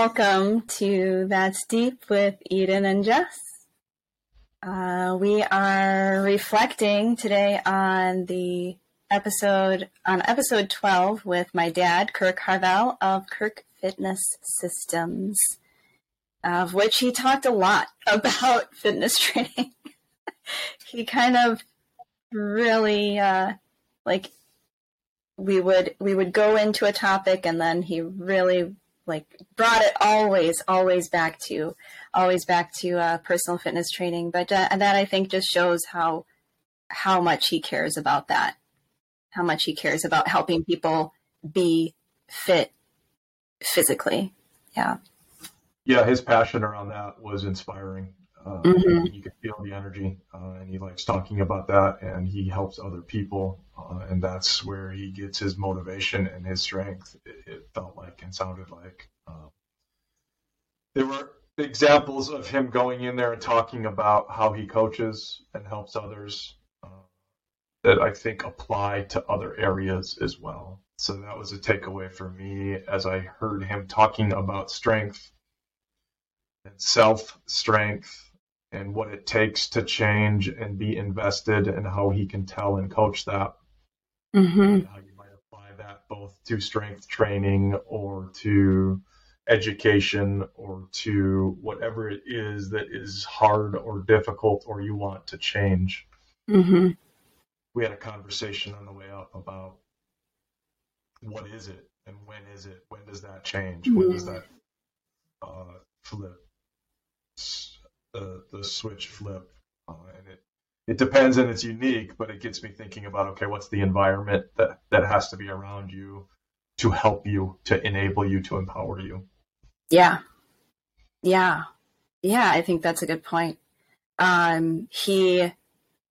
Welcome to That's Deep with Eden and Jess. We are reflecting today on episode 12 with my dad, Kirk Harvell of Kirk Fitness Systems, of which he talked a lot about fitness training. He kind of really we would go into a topic and then he really brought it always back to personal fitness training. But that I think just shows how much he cares about that, how much he cares about helping people be fit physically. Yeah. Yeah. His passion around that was inspiring. You could feel the energy and he likes talking about that, and he helps other people. And that's where he gets his motivation and his strength. It felt like and sounded like. There were examples of him going in there and talking about how he coaches and helps others that I think apply to other areas as well. So that was a takeaway for me as I heard him talking about strength and self-strength and what it takes to change and be invested, and how he can tell and coach that. Mm-hmm. How you might apply that both to strength training or to education or to whatever it is that is hard or difficult or you want to change. Mm-hmm. We had a conversation on the way up about what is it and when is it? When does that change? Mm-hmm. When does that flip? The switch flip. And it depends and it's unique, but it gets me thinking about, okay, what's the environment that has to be around you to help you, to enable you, to empower you? Yeah. Yeah. Yeah. I think that's a good point. He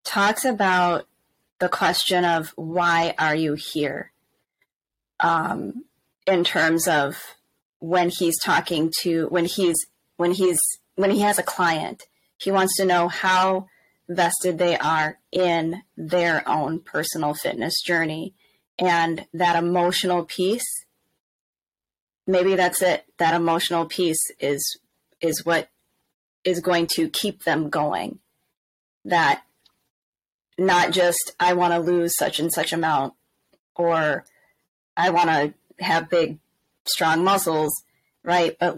talks about the question of why are you here? In terms of when he has a client, he wants to know how vested they are in their own personal fitness journey. And that emotional piece, maybe that's it. That emotional piece is what is going to keep them going. That not just, I want to lose such and such amount, or I want to have big, strong muscles, right? But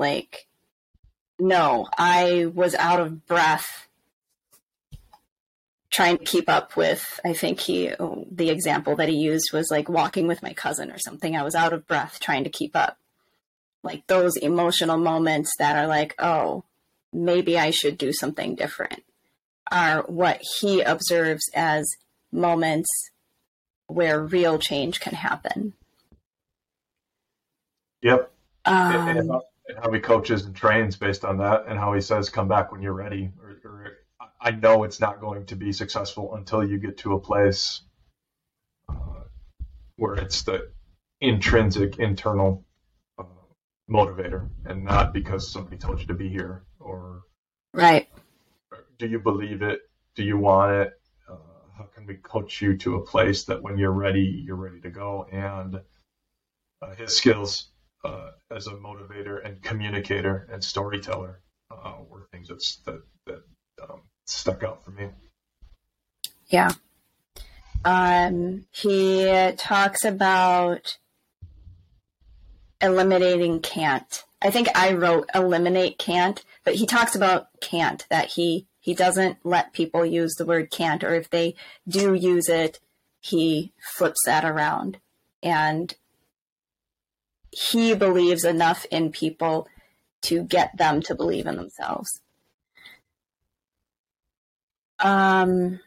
no, I was out of breath trying to keep up with, I think the example that he used was walking with my cousin or something. I was out of breath trying to keep up. Those emotional moments that are oh, maybe I should do something different, are what he observes as moments where real change can happen. Yep. And how he coaches and trains based on that, and how he says, come back when you're ready, or I know it's not going to be successful until you get to a place where it's the intrinsic internal motivator, and not because somebody told you to be here, or right. Do you believe it? Do you want it? How can we coach you to a place that when you're ready to go? And his skills as a motivator and communicator and storyteller were things that stuck out for me. Yeah. He talks about eliminating can't. I think I wrote eliminate can't, but he talks about can't, that he doesn't let people use the word can't, or if they do use it, he flips that around. And he believes enough in people to get them to believe in themselves. And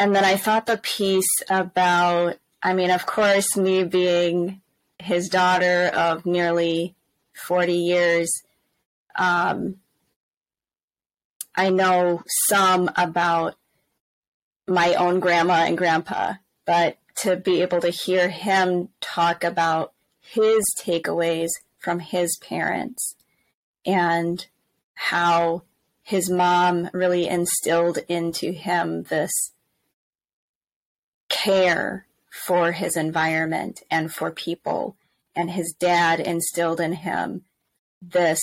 then I thought the piece about, of course, me being his daughter of nearly 40 years, I know some about my own grandma and grandpa, but to be able to hear him talk about his takeaways from his parents and how his mom really instilled into him this care for his environment and for people. And his dad instilled in him this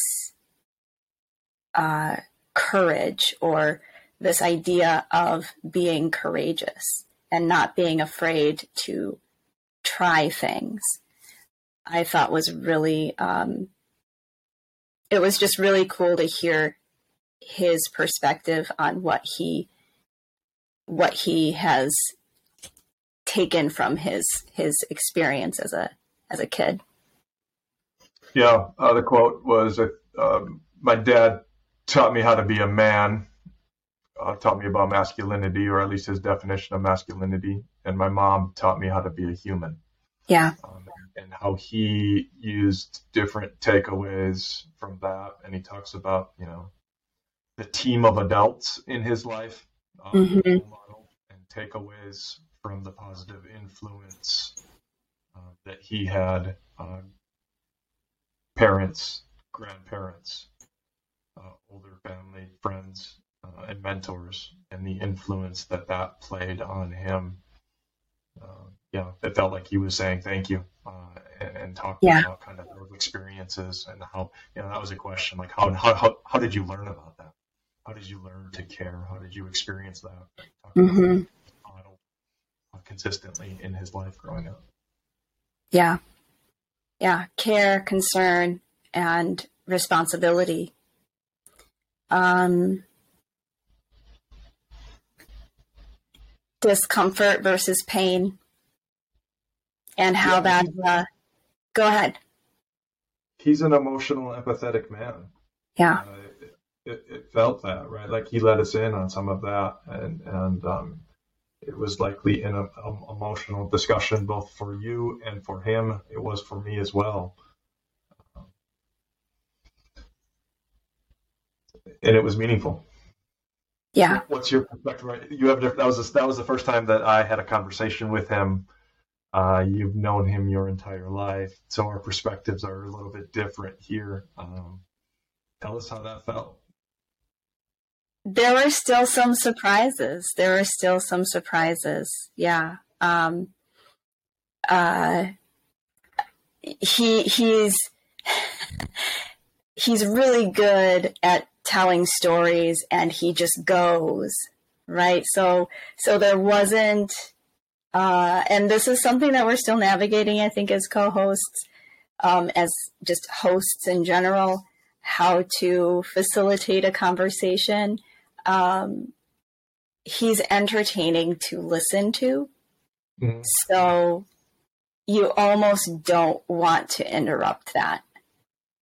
courage or this idea of being courageous and not being afraid to try things, I thought was really, it was just really cool to hear his perspective on what he has taken from his experience as a kid. Yeah. The quote was, my dad taught me how to be a man, taught me about masculinity, or at least his definition of masculinity. And my mom taught me how to be a human. Yeah. And how he used different takeaways from that. And he talks about, you know, the team of adults in his life, mm-hmm. model and takeaways from the positive influence that he had on parents, grandparents, older family, friends, and mentors, and the influence that played on him. Yeah, it felt like he was saying thank you and talking about kind of those experiences and how, you know, that was a question, like how did you learn about that? How did you learn to care? How did you experience that? Mm-hmm. Consistently in his life growing up. Yeah. Yeah. Care, concern, and responsibility. Discomfort versus pain, and how that, go ahead. He's an emotional, empathetic man. Yeah. It felt that, right? Like he let us in on some of that, and it was likely an emotional discussion both for you and for him. It was for me as well. And it was meaningful. Yeah. What's your perspective? Right? You have that was the first time that I had a conversation with him. You've known him your entire life, so our perspectives are a little bit different here. Tell us how that felt. There were still some surprises. Yeah. He's really good at telling stories, and he just goes, right? So there wasn't, and this is something that we're still navigating, I think, as co-hosts, as just hosts in general, how to facilitate a conversation. He's entertaining to listen to. Mm-hmm. So you almost don't want to interrupt that.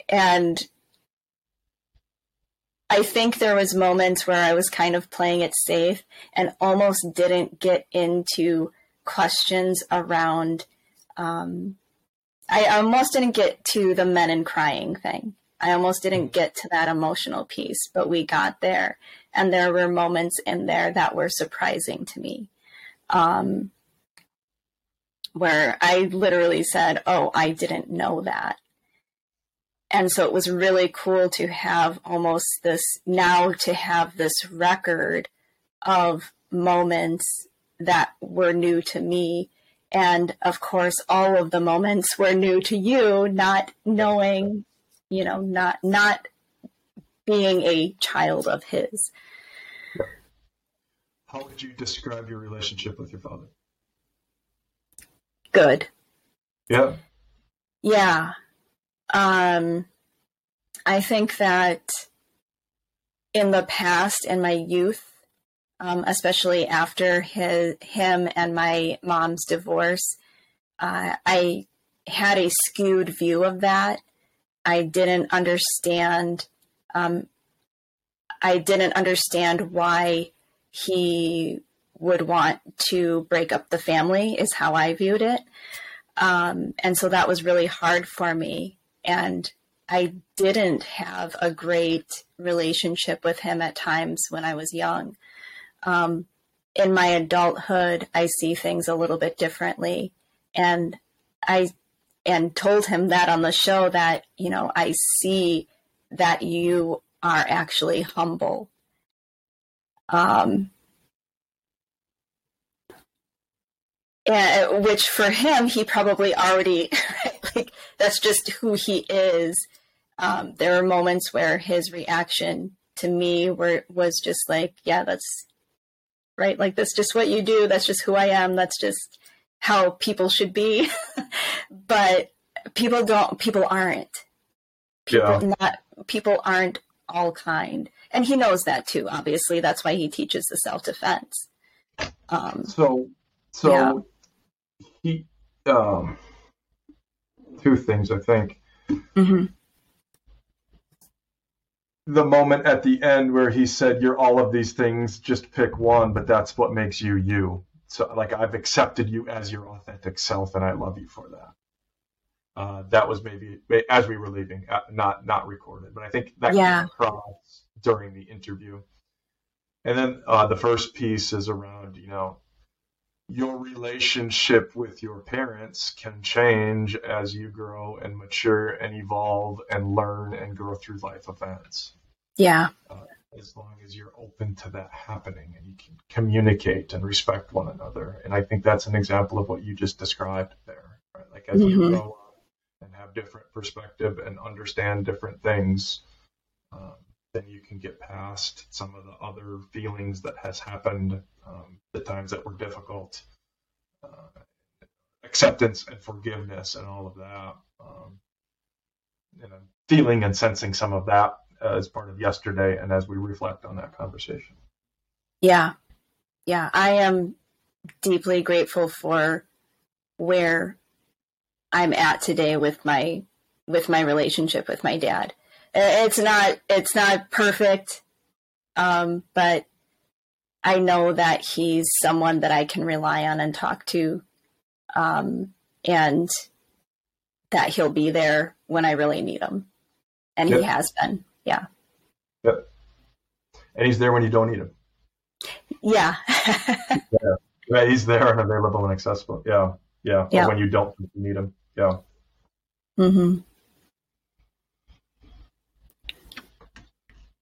And I think there was moments where I was kind of playing it safe and almost didn't get into questions around, I almost didn't get to the men and crying thing. I almost didn't get to that emotional piece, but we got there. And there were moments in there that were surprising to me, where I literally said, oh, I didn't know that. And so it was really cool to have almost this, now to have this record of moments that were new to me. And of course, all of the moments were new to you, not knowing, you know, not being a child of his. How would you describe your relationship with your father? Good. Yeah. Yeah. I think that in the past, in my youth, especially after him and my mom's divorce, I had a skewed view of that. I didn't understand why he would want to break up the family, is how I viewed it. And so that was really hard for me. And I didn't have a great relationship with him at times when I was young. In my adulthood, I see things a little bit differently. And I told him that on the show, that, you know, I see that you are actually humble. And, which for him, he probably already, right, like that's just who he is. There were moments where his reaction to me was just like, yeah, that's right. Like, that's just what you do. That's just who I am. That's just how people should be. But people aren't all kind. And he knows that too, obviously. That's why he teaches the self-defense. He two things, I think. Mm-hmm. The moment at the end where he said, you're all of these things, just pick one, but that's what makes you, you. So like, I've accepted you as your authentic self and I love you for that. That was maybe as we were leaving, not recorded, but I think that came across during the interview. And then the first piece is around, your relationship with your parents can change as you grow and mature and evolve and learn and grow through life events. Yeah. As long as you're open to that happening and you can communicate and respect one another. And I think that's an example of what you just described there, right? Like, as you grow up and have different perspective and understand different things, then you can get past some of the other feelings that has happened, the times that were difficult, acceptance and forgiveness and all of that. And I'm feeling and sensing some of that as part of yesterday and as we reflect on that conversation. Yeah. I am deeply grateful for where I'm at today with my relationship with my dad. It's not perfect, but I know that he's someone that I can rely on and talk to, and that he'll be there when I really need him. And he has been. Yeah. Yep. And he's there when you don't need him. Yeah. Yeah. He's there and available and accessible. Yeah. Yeah. Or when you don't need him. Yeah. Mm-hmm.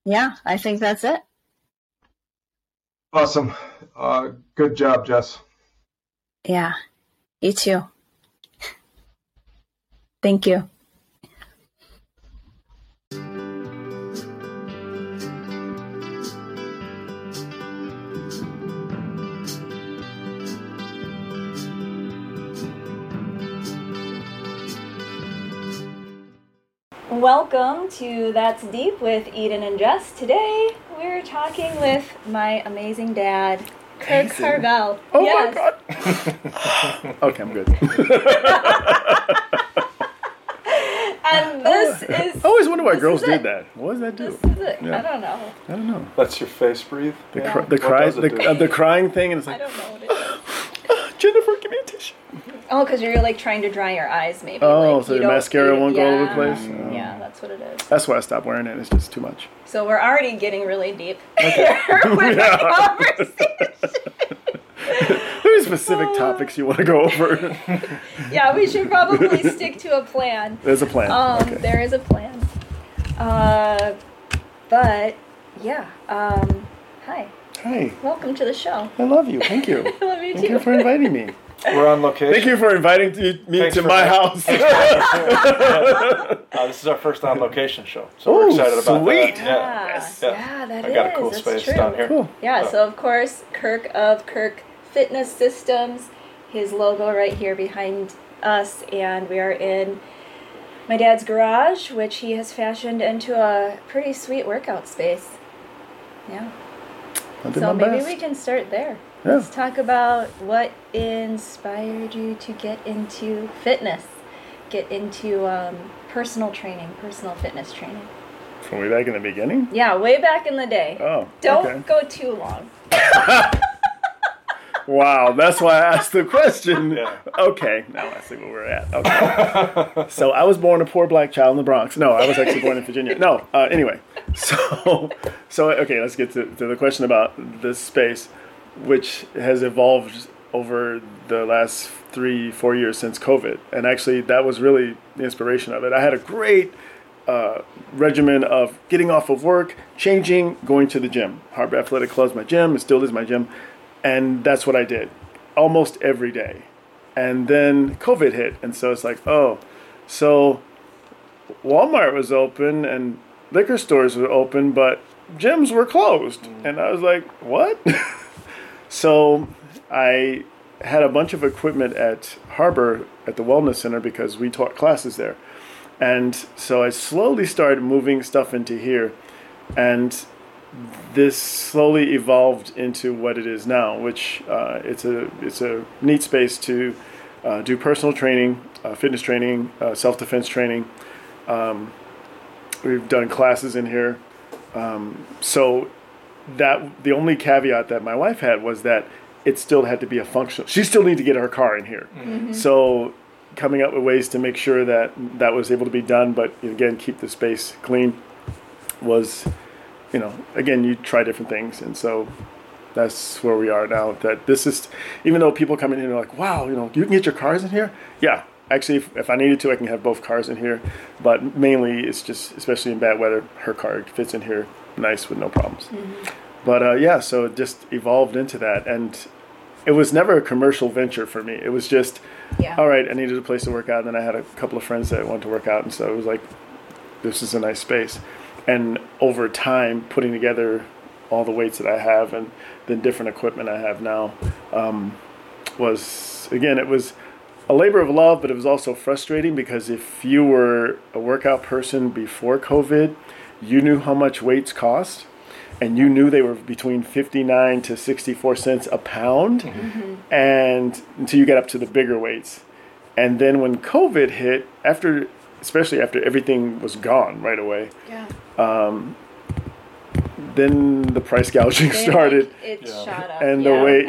Yeah, I think that's it. Awesome. Good job, Jess. Yeah, you too. Thank you. Welcome to That's Deep with Eden and Jess. Today, we're talking with my amazing dad, Kirk Harvell. Oh, yes. My God. Okay, I'm good. And this is... I always wonder why girls do that. What does that do? This is it. Yeah. I don't know. That's your face breathe. The crying thing. And it's like, I don't know what it is. Jennifer, give me a tissue. Oh, because you're like trying to dry your eyes, maybe. Oh, like, so your mascara won't go over the place? No. Yeah, that's what it is. That's why I stopped wearing it. It's just too much. So we're already getting really deep here with the conversation. There's specific topics you want to go over. Yeah, we should probably stick to a plan. There's a plan. Okay. There is a plan. But, yeah. Hi. Hi. Welcome to the show. I love you. Thank you. I love you, too. Thank you for inviting me. We're on location. Thank you for inviting me to my house. This is our first on location show, so we're excited about that. Yeah. Yes. Yeah, that is. I got a cool space down here. Cool. Yeah, so of course, Kirk of Kirk Fitness Systems, his logo right here behind us, and we are in my dad's garage, which he has fashioned into a pretty sweet workout space. Yeah. So maybe we can start there. Yeah. Let's talk about what inspired you to get into fitness, get into personal fitness training. From way back in the beginning? Yeah, way back in the day. Oh, Don't go too long. Wow, that's why I asked the question. Yeah. Okay, now I see where we're at. Okay. So I was born a poor black child in the Bronx. No, I was actually born in Virginia. No, anyway. So okay, let's get to the question about this space, which has evolved over the last 3-4 years since COVID. And actually, that was really the inspiration of it. I had a great regimen of getting off of work, changing, going to the gym. Harbor Athletic closed my gym. It still is my gym. And that's what I did almost every day. And then COVID hit. And so it's like, oh, so Walmart was open and liquor stores were open, but gyms were closed. And I was like, what? So I had a bunch of equipment at Harbor at the Wellness Center because we taught classes there. And so I slowly started moving stuff into here, and this slowly evolved into what it is now, which it's a neat space to do personal training, fitness training, self-defense training. We've done classes in here. So that the only caveat that my wife had was that it still had to be a functional. She still needed to get her car in here. Mm-hmm. So coming up with ways to make sure that that was able to be done, but again, keep the space clean was, you know, again, you try different things. And so that's where we are now, that this is, even though people come in here and they're like, wow, you know, you can get your cars in here. Yeah. Actually, if I needed to, I can have both cars in here, but mainly it's just, especially in bad weather, her car fits in here nice with no problems. Mm-hmm. But yeah, so it just evolved into that, and it was never a commercial venture for me. It was just, all right, I needed a place to work out, and then I had a couple of friends that wanted to work out, and so it was like, this is a nice space. And over time, putting together all the weights that I have and the different equipment I have now was, again, it was a labor of love, but it was also frustrating because if you were a workout person before COVID, you knew how much weights cost, and you knew they were between 59 to 64 cents a pound, mm-hmm. and until you got up to the bigger weights. And then when COVID hit, especially after everything was gone right away, then the price gouging started. It shot up. And the weight,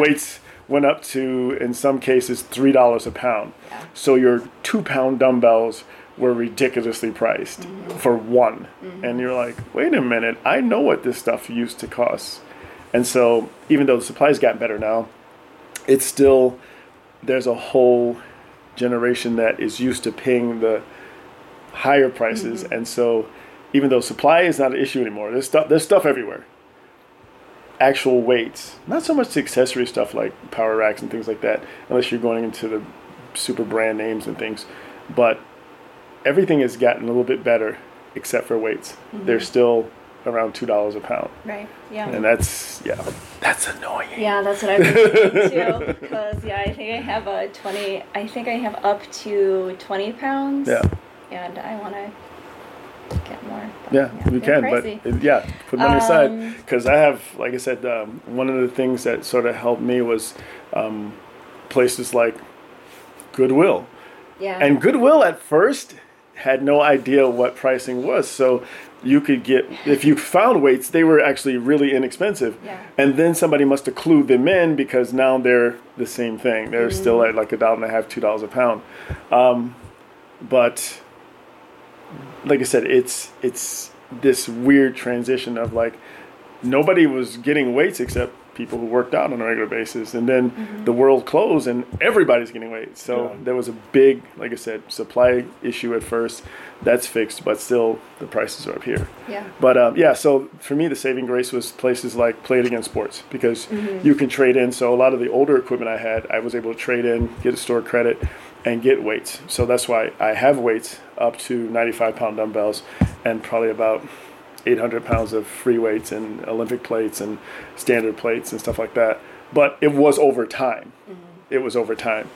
weights went up to, in some cases, $3 a pound. Yeah. So your 2-pound dumbbells were ridiculously priced mm-hmm. for one. Mm-hmm. And you're like, wait a minute, I know what this stuff used to cost. And so even though the supplies got better now, it's still, there's a whole generation that is used to paying the higher prices. Mm-hmm. And so even though supply is not an issue anymore, there's stuff everywhere. Actual weights, not so much the accessory stuff like power racks and things like that, unless you're going into the super brand names and things, but everything has gotten a little bit better except for weights. Mm-hmm. They're still around $2 a pound. Right, yeah. And that's annoying. Yeah, that's what I'm thinking too, because I think I have up to 20 pounds. Yeah. And I want to get more. Yeah, you can, crazy. But put money aside, because I have, like I said, one of the things that sort of helped me was places like Goodwill. Yeah. And Goodwill at first had no idea what pricing was, so you could get, if you found weights, they were actually really inexpensive. Yeah. And then somebody must have clued them in, because now they're the same thing. They're mm-hmm. still at like $1.50, $2 a pound. But like I said, it's this weird transition of like nobody was getting weights except people who worked out on a regular basis, and then mm-hmm. the world closed and everybody's getting weights. So there was a big, like I said, supply issue at first. That's fixed, but still the prices are up here. Yeah. But so for me, the saving grace was places like Play It Again Sports, because mm-hmm. you can trade in. So a lot of the older equipment I had, I was able to trade in, get a store credit, and get weights. So that's why I have weights up to 95-pound dumbbells and probably about 800 pounds of free weights and Olympic plates and standard plates and stuff like that. But it was over time. Mm-hmm. It was over time.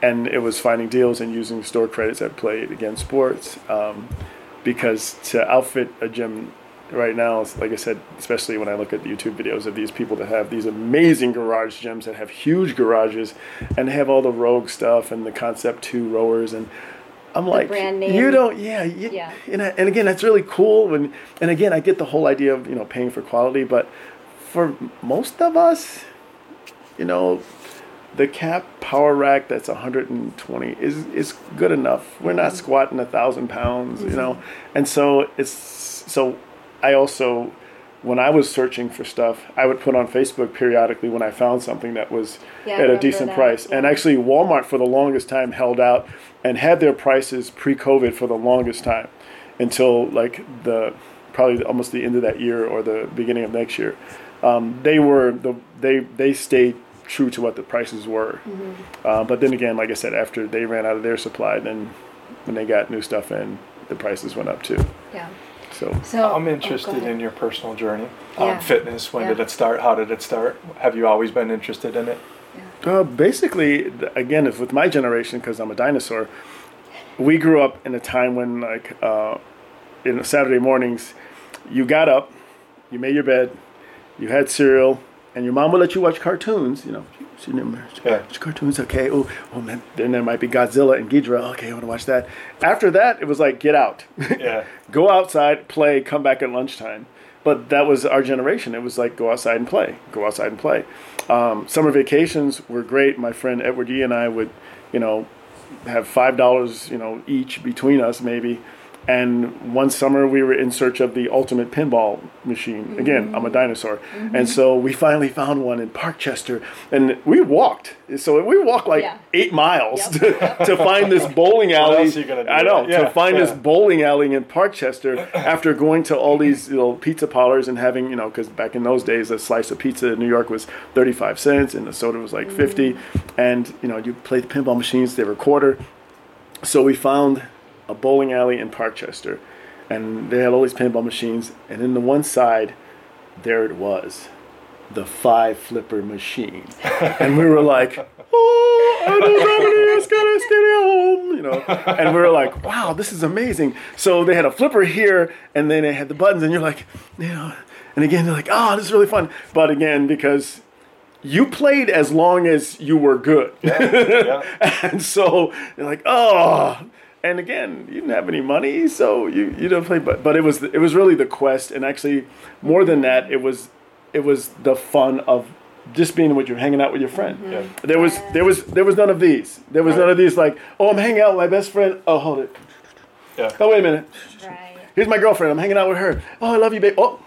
And it was finding deals and using store credits at Play It Again Sports, because to outfit a gym right now, like I said, especially when I look at the YouTube videos of these people that have these amazing garage gyms that have huge garages and have all the Rogue stuff and the Concept Two rowers, and I'm like, brand name. You don't, yeah. And again, that's really cool. And again, I get the whole idea of, you know, paying for quality, but for most of us, you know, the cap power rack that's 120 is good enough. We're not squatting 1,000 pounds, mm-hmm. you know, and so I also, when I was searching for stuff, I would put on Facebook periodically when I found something that was at a decent price. Yeah. And actually, Walmart for the longest time held out and had their prices pre-COVID for the longest time until like probably almost the end of that year or the beginning of next year. They stayed true to what the prices were. Mm-hmm. But then again, like I said, after they ran out of their supply, then when they got new stuff in, the prices went up too. Yeah. So I'm interested in your personal journey on fitness. When did it start? How did it start? Have you always been interested in it? Yeah. Basically, again, if with my generation, because I'm a dinosaur, we grew up in a time when, like, in Saturday mornings, you got up, you made your bed, you had cereal, and your mom would let you watch cartoons. You know, she didn't watch cartoons. Okay. Oh man. Then there might be Godzilla and Ghidorah. Okay, I want to watch that. After that, it was like get out. Yeah. Go outside, play, come back at lunchtime. But that was our generation. It was like go outside and play. Go outside and play. Summer vacations were great. My friend Edward E and I would, have $5, each between us maybe. And one summer we were in search of the ultimate pinball machine. Mm-hmm. Again, I'm a dinosaur. Mm-hmm. And so we finally found one in Parkchester. And we walked. So we walked 8 miles to find this bowling alley. What else are you gonna do? I know. Yeah. To find this bowling alley in Parkchester after going to all these little pizza parlors and having, because back in those days, a slice of pizza in New York was 35 cents and the soda was like 50. And, you play the pinball machines. They were quarter. So we found a bowling alley in Parkchester, and they had all these pinball machines, and in the one side, there it was, the 5-flipper machine. And we were like, oh, I don't have any, I just gotta stay home, and we were like, wow, this is amazing. So they had a flipper here, and then they had the buttons, and you're like, and again, they're like, oh, this is really fun. But again, because you played as long as you were good. And so they're like, oh. And again, you didn't have any money, so you don't play. But it was really the quest, and actually more than that, it was the fun of just being with you, hanging out with your friend. Mm-hmm. Yeah. There was none of these. There was none of these like, oh, I'm hanging out with my best friend. Oh, hold it. Yeah. Oh, wait a minute. Right. Here's my girlfriend. I'm hanging out with her. Oh, I love you, babe. Oh,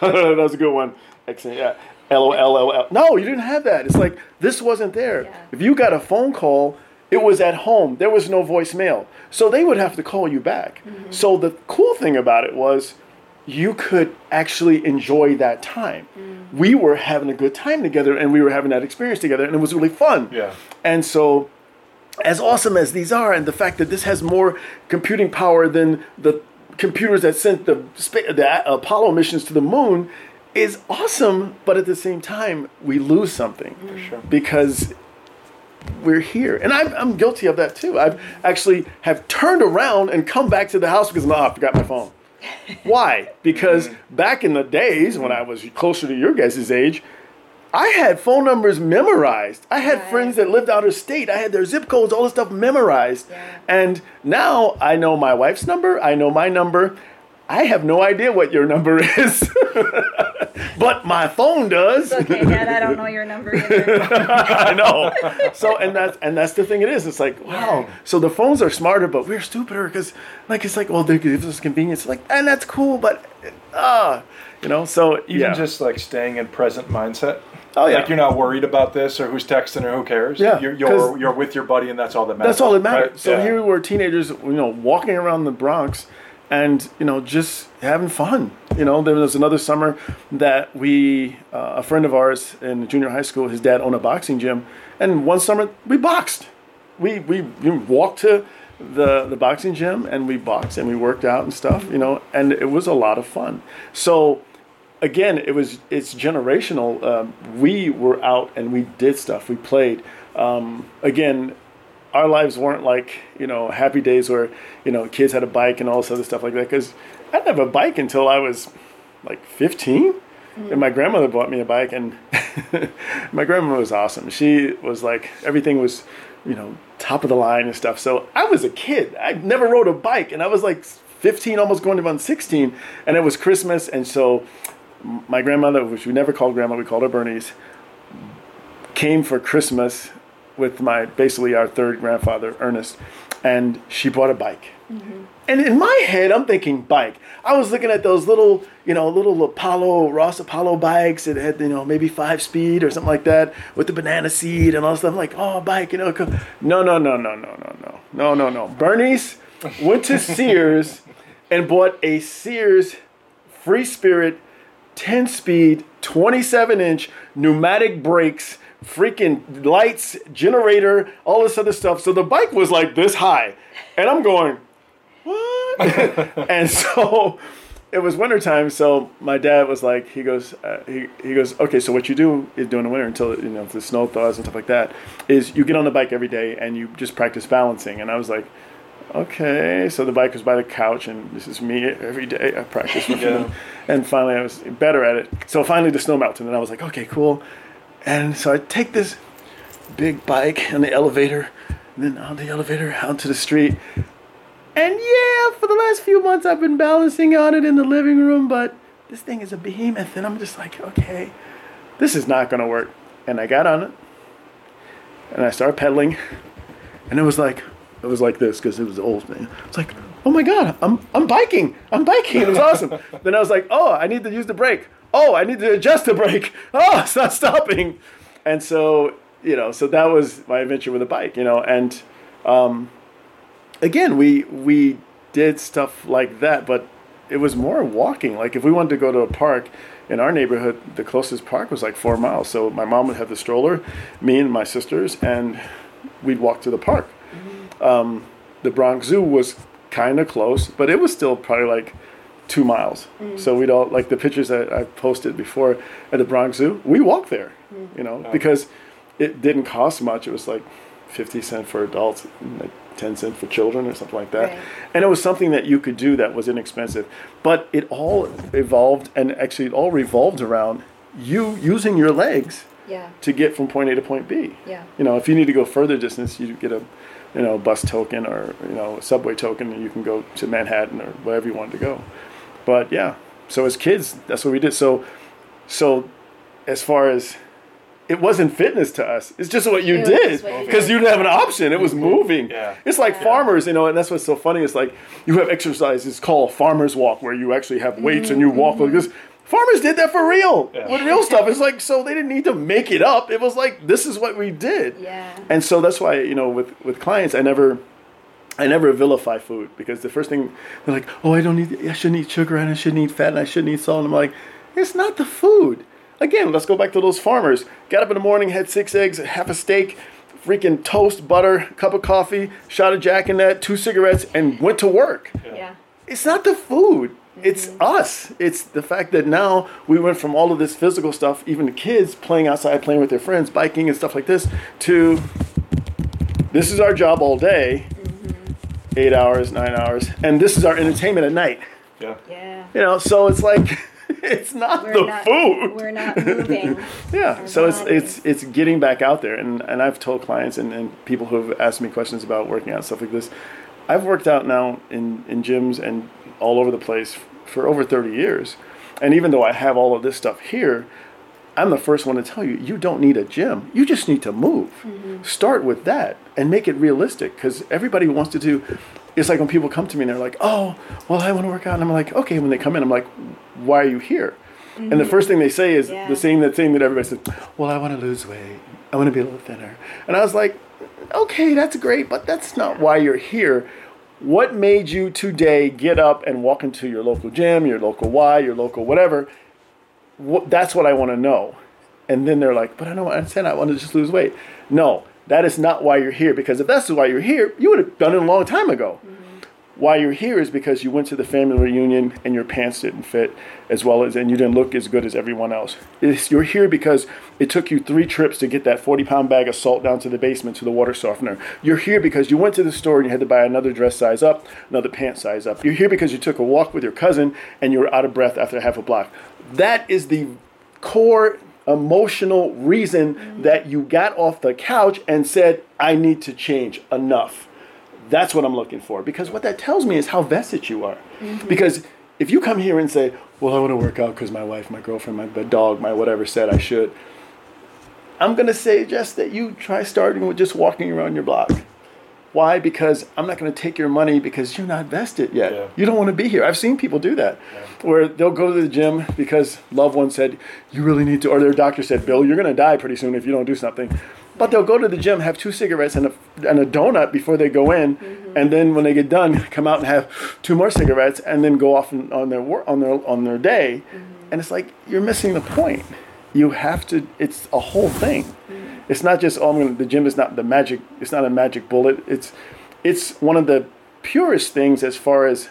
that was a good one. Excellent. Yeah. LOL. No, you didn't have that. It's like this wasn't there. Yeah. If you got a phone call, it was at home. There was no voicemail. So they would have to call you back. Mm-hmm. So the cool thing about it was you could actually enjoy that time. Mm. We were having a good time together, and we were having that experience together, and it was really fun. Yeah. And so as awesome as these are, and the fact that this has more computing power than the computers that sent the Apollo missions to the moon is awesome, but at the same time, we lose something. For sure. Because we're here, and I'm guilty of that too. I've actually have turned around and come back to the house because I forgot my phone. Why? Because back in the days when I was closer to your guys' age, I had phone numbers memorized. I had friends that lived out of state. I had their zip codes, all this stuff memorized. Yeah. And now I know my wife's number. I know my number. I have no idea what your number is, but my phone does. It's okay, Dad, I don't know your number either. I know. So, and that's the thing it is. It's like, wow. So the phones are smarter, but we're stupider because, like, it's like, well, they give us convenience. Like, and that's cool, but, so. Even just, like, staying in present mindset. Oh, yeah. Like, you're not worried about this or who's texting or who cares. Yeah. You're with your buddy, and that's all that matters. That's all that matters. Right? So here we were teenagers, walking around the Bronx, and, just having fun. There was another summer that a friend of ours in junior high school, his dad owned a boxing gym. And one summer, we boxed. We walked to the boxing gym, and we boxed, and we worked out and stuff, and it was a lot of fun. So, again, it's generational. We were out, and we did stuff. We played. Again, our lives weren't like, happy days where, kids had a bike and all this other stuff like that. Because I didn't have a bike until I was like 15. Mm-hmm. And my grandmother bought me a bike. And my grandmother was awesome. She was like, everything was, top of the line and stuff. So I was a kid. I never rode a bike. And I was like 15, almost going to about 16. And it was Christmas. And so my grandmother, which we never called Grandma, we called her Bernice, came for Christmas with our third grandfather, Ernest, and she bought a bike. Mm-hmm. And in my head, I'm thinking bike. I was looking at those little Ross Apollo bikes that had, maybe 5-speed or something like that with the banana seat and all stuff. I'm like, oh, bike, No. Bernice went to Sears and bought a Sears Free Spirit 10-speed, 27-inch pneumatic brakes freaking lights, generator, all this other stuff. So the bike was like this high. And I'm going, what? And so it was wintertime. So my dad was like, he goes, okay, so what you do is during the winter until, you know, the snow thaws and stuff like that, is you get on the bike every day and you just practice balancing. And I was like, okay. So the bike was by the couch, and this is me every day. I practice with him. And finally I was better at it. So finally the snow melted, and I was like, okay, cool. And so I take this big bike and the elevator, and then on the elevator out to the street. And yeah, for the last few months I've been balancing on it in the living room, but this thing is a behemoth, and I'm just like, okay, this is not gonna work. And I got on it, and I started pedaling, and it was like this, because it was the old thing. It's like, oh my God, I'm biking. It was awesome. Then I was like, oh, I need to use the brake. Oh, I need to adjust the brake. Oh, it's not stopping. And so, you know, so that was my adventure with a bike, you know. And again, we did stuff like that, but it was more walking. Like if we wanted to go to a park in our neighborhood, the closest park was like 4 miles. So my mom would have the stroller, me and my sisters, and we'd walk to the park. The Bronx Zoo was kind of close, but it was still probably like 2 miles. Mm. So we'd all, like the pictures that I posted before at the Bronx Zoo, we walked there, you know, because it didn't cost much. It was like 50 cents for adults, like 10 cents for children or something like that. Right. And it was something that you could do that was inexpensive, but it all evolved, and actually it all revolved around you using your legs to get from point A to point B. Yeah. You know, if you need to go further distance, you get a, you know, bus token or, you know, a subway token, and you can go to Manhattan or wherever you want to go. But yeah, so as kids, that's what we did. So as far as, it wasn't fitness to us. It's just what you did, because you didn't have an option. It was moving. Yeah. It's like farmers, you know, and that's what's so funny. It's like you have exercise. It's called farmer's walk, where you actually have weights and you walk like this. Farmers did that for real, with real stuff. It's like, so they didn't need to make it up. It was like, this is what we did. Yeah. And so that's why, you know, with clients, I never vilify food, because the first thing they're like, oh, I shouldn't eat sugar, and I shouldn't eat fat, and I shouldn't eat salt. And I'm like, it's not the food. Again, let's go back to those farmers. Got up in the morning, had 6 eggs, half a steak, freaking toast, butter, cup of coffee, shot of Jack in that, 2 cigarettes, and went to work. Yeah. It's not the food. It's us. It's the fact that now we went from all of this physical stuff, even the kids playing outside, playing with their friends, biking and stuff like this, to this is our job all day, 8 hours, 9 hours, and this is our entertainment at night. Yeah. You know, so it's like, it's not food. We're not moving. So it's getting back out there. And I've told clients and people who have asked me questions about working out and stuff like this, I've worked out now in gyms and all over the place for over 30 years. And even though I have all of this stuff here, I'm the first one to tell you, you don't need a gym. You just need to move. Mm-hmm. Start with that and make it realistic, because everybody wants to do. It's like when people come to me and they're like, oh, well, I want to work out. And I'm like, okay. When they come in, I'm like, why are you here? Mm-hmm. And the first thing they say is the same that everybody says, well, I want to lose weight. I want to be a little thinner. And I was like, okay, that's great, but that's not why you're here. What made you today get up and walk into your local gym, your local Y, your local whatever? That's what I want to know. And then they're like, but I don't understand. I want to just lose weight. No, that is not why you're here. Because if that's why you're here, you would have done it a long time ago. Mm-hmm. Why you're here is because you went to the family reunion and your pants didn't fit as well as, and you didn't look as good as everyone else. You're here because it took you 3 trips to get that 40-pound bag of salt down to the basement to the water softener. You're here because you went to the store and you had to buy another dress size up, another pant size up. You're here because you took a walk with your cousin and you were out of breath after half a block. That is the core emotional reason that you got off the couch and said, I need to change enough. That's what I'm looking for. Because what that tells me is how vested you are. Mm-hmm. Because if you come here and say, well, I want to work out because my wife, my girlfriend, my dog, my whatever said I should, I'm going to say just that you try starting with just walking around your block. Why? Because I'm not going to take your money because you're not vested yet. Yeah. You don't want to be here. I've seen people do that, where they'll go to the gym because loved one said, you really need to, or their doctor said, Bill, you're going to die pretty soon if you don't do something. But they'll go to the gym, have 2 cigarettes and a donut before they go in, and then when they get done, come out and have 2 more cigarettes and then go off on their day. And it's like, you're missing the point. You have to, it's a whole thing. It's not just, the gym is not the magic, it's not a magic bullet. It's one of the purest things as far as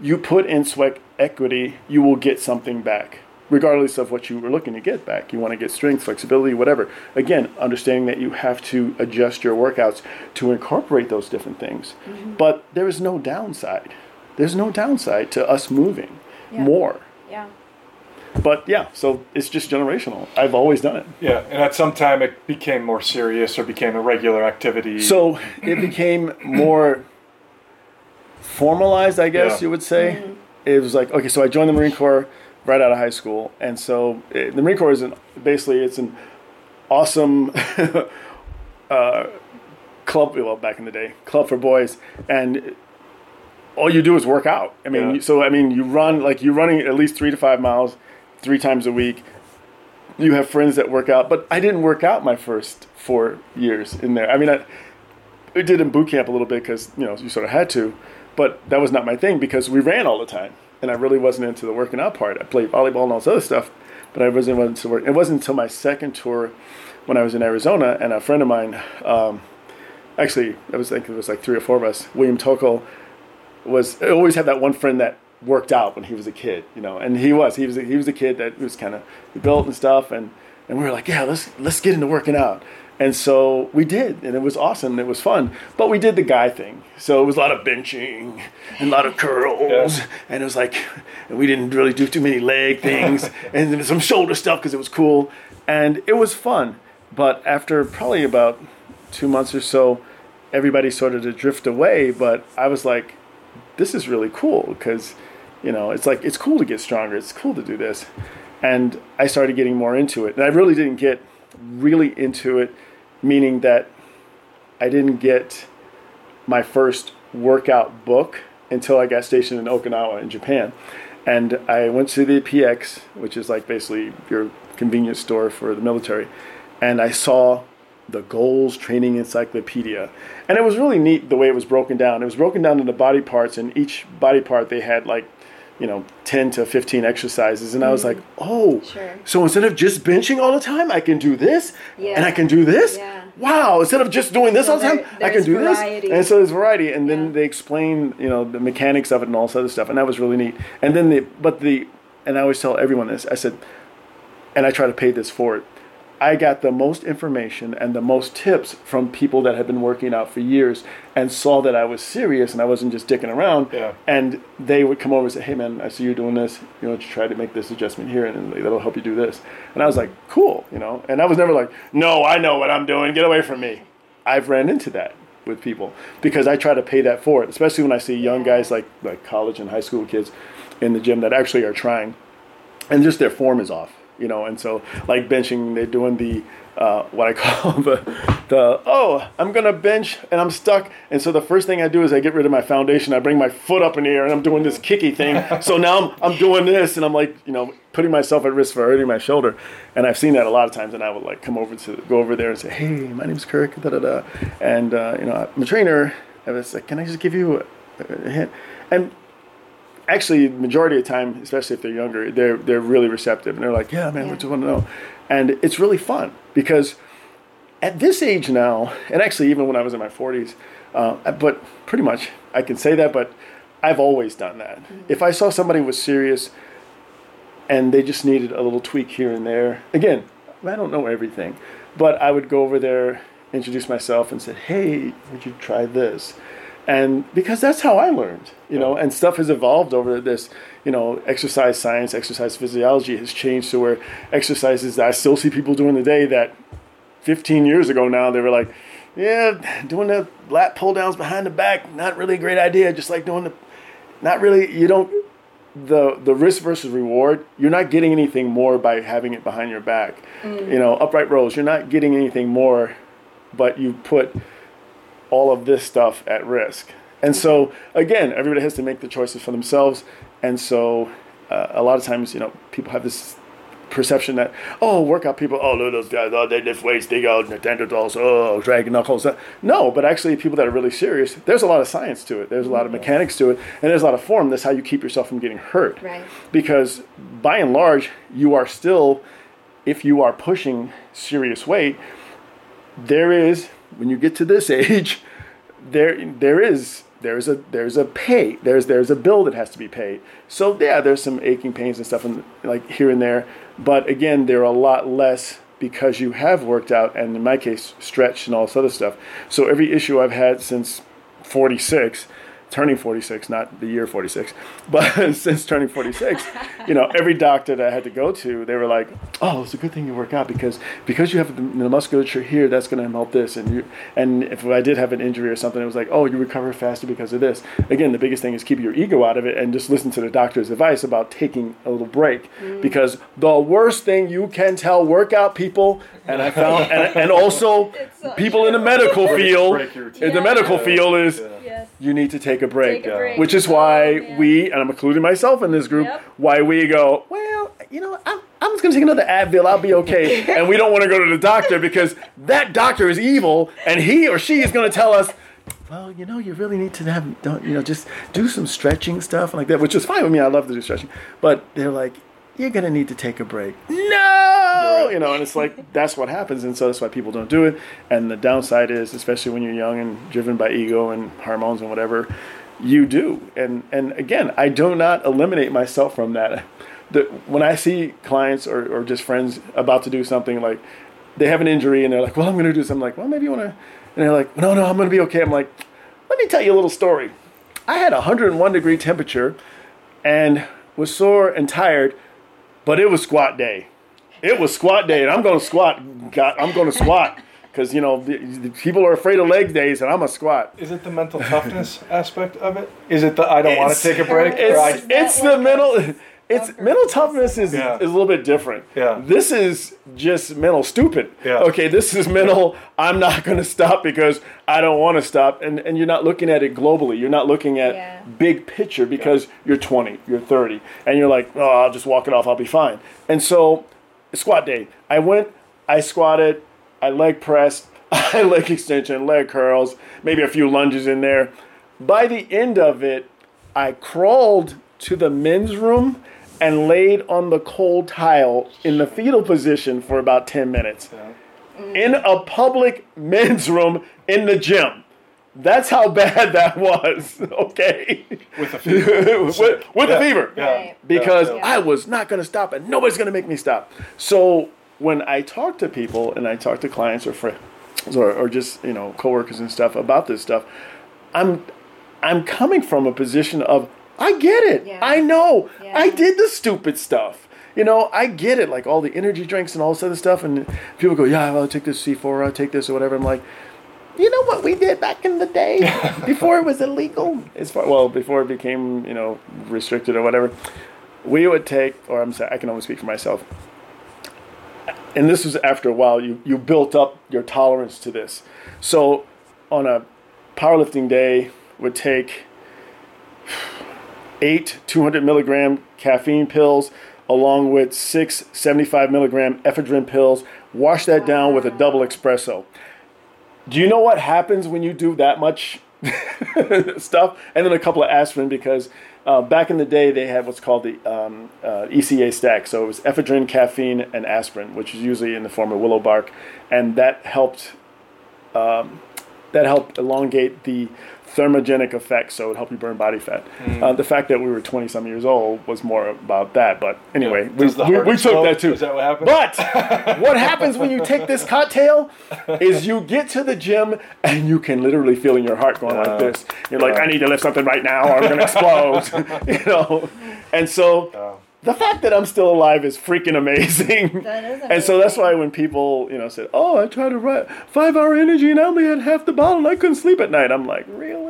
you put in sweat equity, you will get something back, regardless of what you were looking to get back. You want to get strength, flexibility, whatever. Again, understanding that you have to adjust your workouts to incorporate those different things. Mm-hmm. But there is no downside. There's no downside to us moving more. Yeah. But yeah, so it's just generational. I've always done it. Yeah, and at some time it became more serious or became a regular activity. So it became more formalized, I guess you would say. Mm-hmm. It was like, okay, so I joined the Marine Corps right out of high school. And so the Marine Corps is basically an awesome club, well, back in the day, club for boys. And all you do is work out. You run, you're running at least 3 to 5 miles 3 times a week. You have friends that work out. But I didn't work out my first 4 years in there. I mean, I did in boot camp a little bit because, you sort of had to. But that was not my thing because we ran all the time. And I really wasn't into the working out part. I played volleyball and all this other stuff, but I wasn't into work. It wasn't until my second tour when I was in Arizona, and a friend of mine, it was like 3 or 4 of us. William Tockel always had that one friend that worked out when he was a kid, And he was a kid that was kind of built and stuff, and we were like, yeah, let's get into working out. And so we did, and it was awesome, and it was fun. But we did the guy thing. So it was a lot of benching and a lot of curls. Yeah. And it was like, and we didn't really do too many leg things and some shoulder stuff because it was cool. And it was fun. But after probably about 2 months or so, everybody started to drift away. But I was like, this is really cool because, it's like, it's cool to get stronger. It's cool to do this. And I started getting more into it. And I really didn't get really into it, meaning that I didn't get my first workout book until I got stationed in Okinawa in Japan. And I went to the PX, which is like basically your convenience store for the military. And I saw the Goals Training Encyclopedia. And it was really neat the way it was broken down. It was broken down into body parts, and each body part they had 10 to 15 exercises. And I was like, oh, sure. So instead of just benching all the time, I can do this, and I can do this. Yeah. Wow, instead of just doing this all the time, I can do variety. This. And so there's variety. And then they explain, the mechanics of it and all this other stuff. And that was really neat. And then and I always tell everyone this, I said, and I try to pay this forward, I got the most information and the most tips from people that had been working out for years and saw that I was serious and I wasn't just dicking around. Yeah. And they would come over and say, hey, man, I see you're doing this. You know, try to make this adjustment here and that'll help you do this. And I was like, cool, And I was never like, no, I know what I'm doing. Get away from me. I've ran into that with people because I try to pay that forward, especially when I see young guys like college and high school kids in the gym that actually are trying. And just their form is off. And so like benching, they're doing the what I call the I'm going to bench and I'm stuck. And so the first thing I do is I get rid of my foundation. I bring my foot up in the air and I'm doing this kicky thing. So now I'm doing this and I'm like, putting myself at risk for hurting my shoulder. And I've seen that a lot of times. And I would like go over there and say, hey, my name's Kirk. And, I'm a trainer. And it's like, can I just give you a hint? And actually, majority of the time, especially if they're younger, they're really receptive. And they're like, yeah, man, we just want to know. And it's really fun because at this age now, and actually even when I was in my 40s, but pretty much I can say that, but I've always done that. Mm-hmm. If I saw somebody was serious and they just needed a little tweak here and there, again, I don't know everything, but I would go over there, introduce myself and say, hey, would you try this? And because that's how I learned, and stuff has evolved over this, exercise science, exercise physiology has changed to where exercises that I still see people doing today that 15 years ago now, they were like, yeah, doing the lat pull downs behind the back, not really a great idea. Just like doing the risk versus reward, you're not getting anything more by having it behind your back. Mm. Upright rows, you're not getting anything more, but you put all of this stuff at risk. And so, again, everybody has to make the choices for themselves. And so a lot of times, people have this perception that, oh, workout people, oh, look at those guys, oh, they lift weights, they go, tendons, oh, dragging knuckles. No, but actually people that are really serious, there's a lot of science to it. There's a lot of mechanics to it. And there's a lot of form. That's how you keep yourself from getting hurt. Right. Because by and large, you are still, if you are pushing serious weight, there is, when you get to this age, there's a pay, there's a bill that has to be paid. So yeah, there's some aching pains and stuff and like here and there, but again, they're a lot less because you have worked out and in my case, stretched and all this other stuff. So every issue I've had since 46, turning 46, not the year 46, but since turning 46, you know, every doctor that I had to go to, they were like, oh, it's a good thing you work out because you have the musculature here, that's going to help this. And if I did have an injury or something, it was like, oh, you recover faster because of this. Again, the biggest thing is keep your ego out of it and just listen to the doctor's advice about taking a little break because the worst thing you can tell workout people, and I found, and also people in the medical field, is you need to take a break. Which is why we, and I'm including myself in this group, why we go, well, you know, I'm just going to take another Advil, I'll be okay. And we don't want to go to the doctor because that doctor is evil and he or she is going to tell us, well, you know, you really need to have, just do some stretching stuff like that, which is fine with me. I love to do stretching. But they're like, you're going to need to take a break. No! You know, and it's like, that's what happens. And so that's why people don't do it. And the downside is, especially when you're young and driven by ego and hormones and whatever, you do. And again, I do not eliminate myself from that. When I see clients or just friends about to do something, like they have an injury and they're like, well, I'm going to do something. I'm like, well, maybe you want to. And they're like, no, I'm going to be okay. I'm like, let me tell you a little story. I had 101 degree temperature and was sore and tired, but it was squat day. It was squat day, and I'm going to squat. I'm going to squat because, you know, the people are afraid of leg days, and I'm a squat. Is it the mental toughness aspect of it? Is it the I don't want to take a break? Mental toughness is a little bit different. Yeah. This is just mental stupid. Yeah. Okay, this is mental, I'm not going to stop because I don't want to stop. And you're not looking at it globally. You're not looking at big picture because you're 20, you're 30. And you're like, oh, I'll just walk it off, I'll be fine. And so, squat day. I went, I squatted, I leg pressed, I leg extension, leg curls, maybe a few lunges in there. By the end of it, I crawled to the men's room and laid on the cold tile in the fetal position for about 10 minutes in a public men's room in the gym. That's how bad that was, okay? With a fever. with a fever. Yeah. Because I was not going to stop and nobody's going to make me stop. So when I talk to people and I talk to clients or friends or just, you know, coworkers and stuff about this stuff, I'm coming from a position of, I get it. Yeah. I know. Yeah. I did the stupid stuff. You know, I get it. Like all the energy drinks and all this other stuff. And people go, yeah, I'll take this C4, I'll take this or whatever. I'm like, you know what we did back in the day before it was illegal? Before it became, you know, restricted or whatever. We would take, or I'm sorry, I can only speak for myself. And this was after a while. You built up your tolerance to this. So on a powerlifting day, would take 8 200-milligram caffeine pills along with 6 75-milligram ephedrine pills. Wash that down with a double espresso. Do you know what happens when you do that much stuff? And then a couple of aspirin because back in the day they had what's called the ECA stack. So it was ephedrine, caffeine, and aspirin, which is usually in the form of willow bark. And that helped elongate the thermogenic effects, so it helped you burn body fat. The fact that we were 20-some years old was more about that, but anyway, we took that too. Is that what happened? But what happens when you take this cocktail is you get to the gym and you can literally feel in your heart going like this. You're like, I need to lift something right now or I'm going to explode. You know? And so the fact that I'm still alive is freaking amazing. That is amazing. And so that's why when people, you know, said, oh, I tried to run 5-hour energy and I only had half the bottle and I couldn't sleep at night. I'm like, really?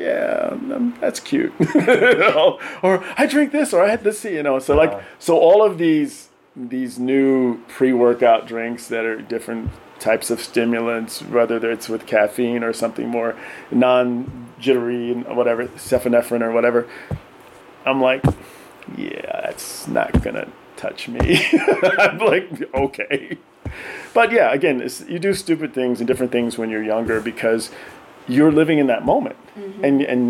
Yeah, that's cute. You know? Or I drink this or I had this, you know. So so all of these new pre-workout drinks that are different types of stimulants, whether it's with caffeine or something more non-jittery and whatever, epinephrine or whatever, I'm like, yeah, that's not going to touch me. I'm like, okay. But yeah, again, you do stupid things and different things when you're younger because you're living in that moment. Mm-hmm.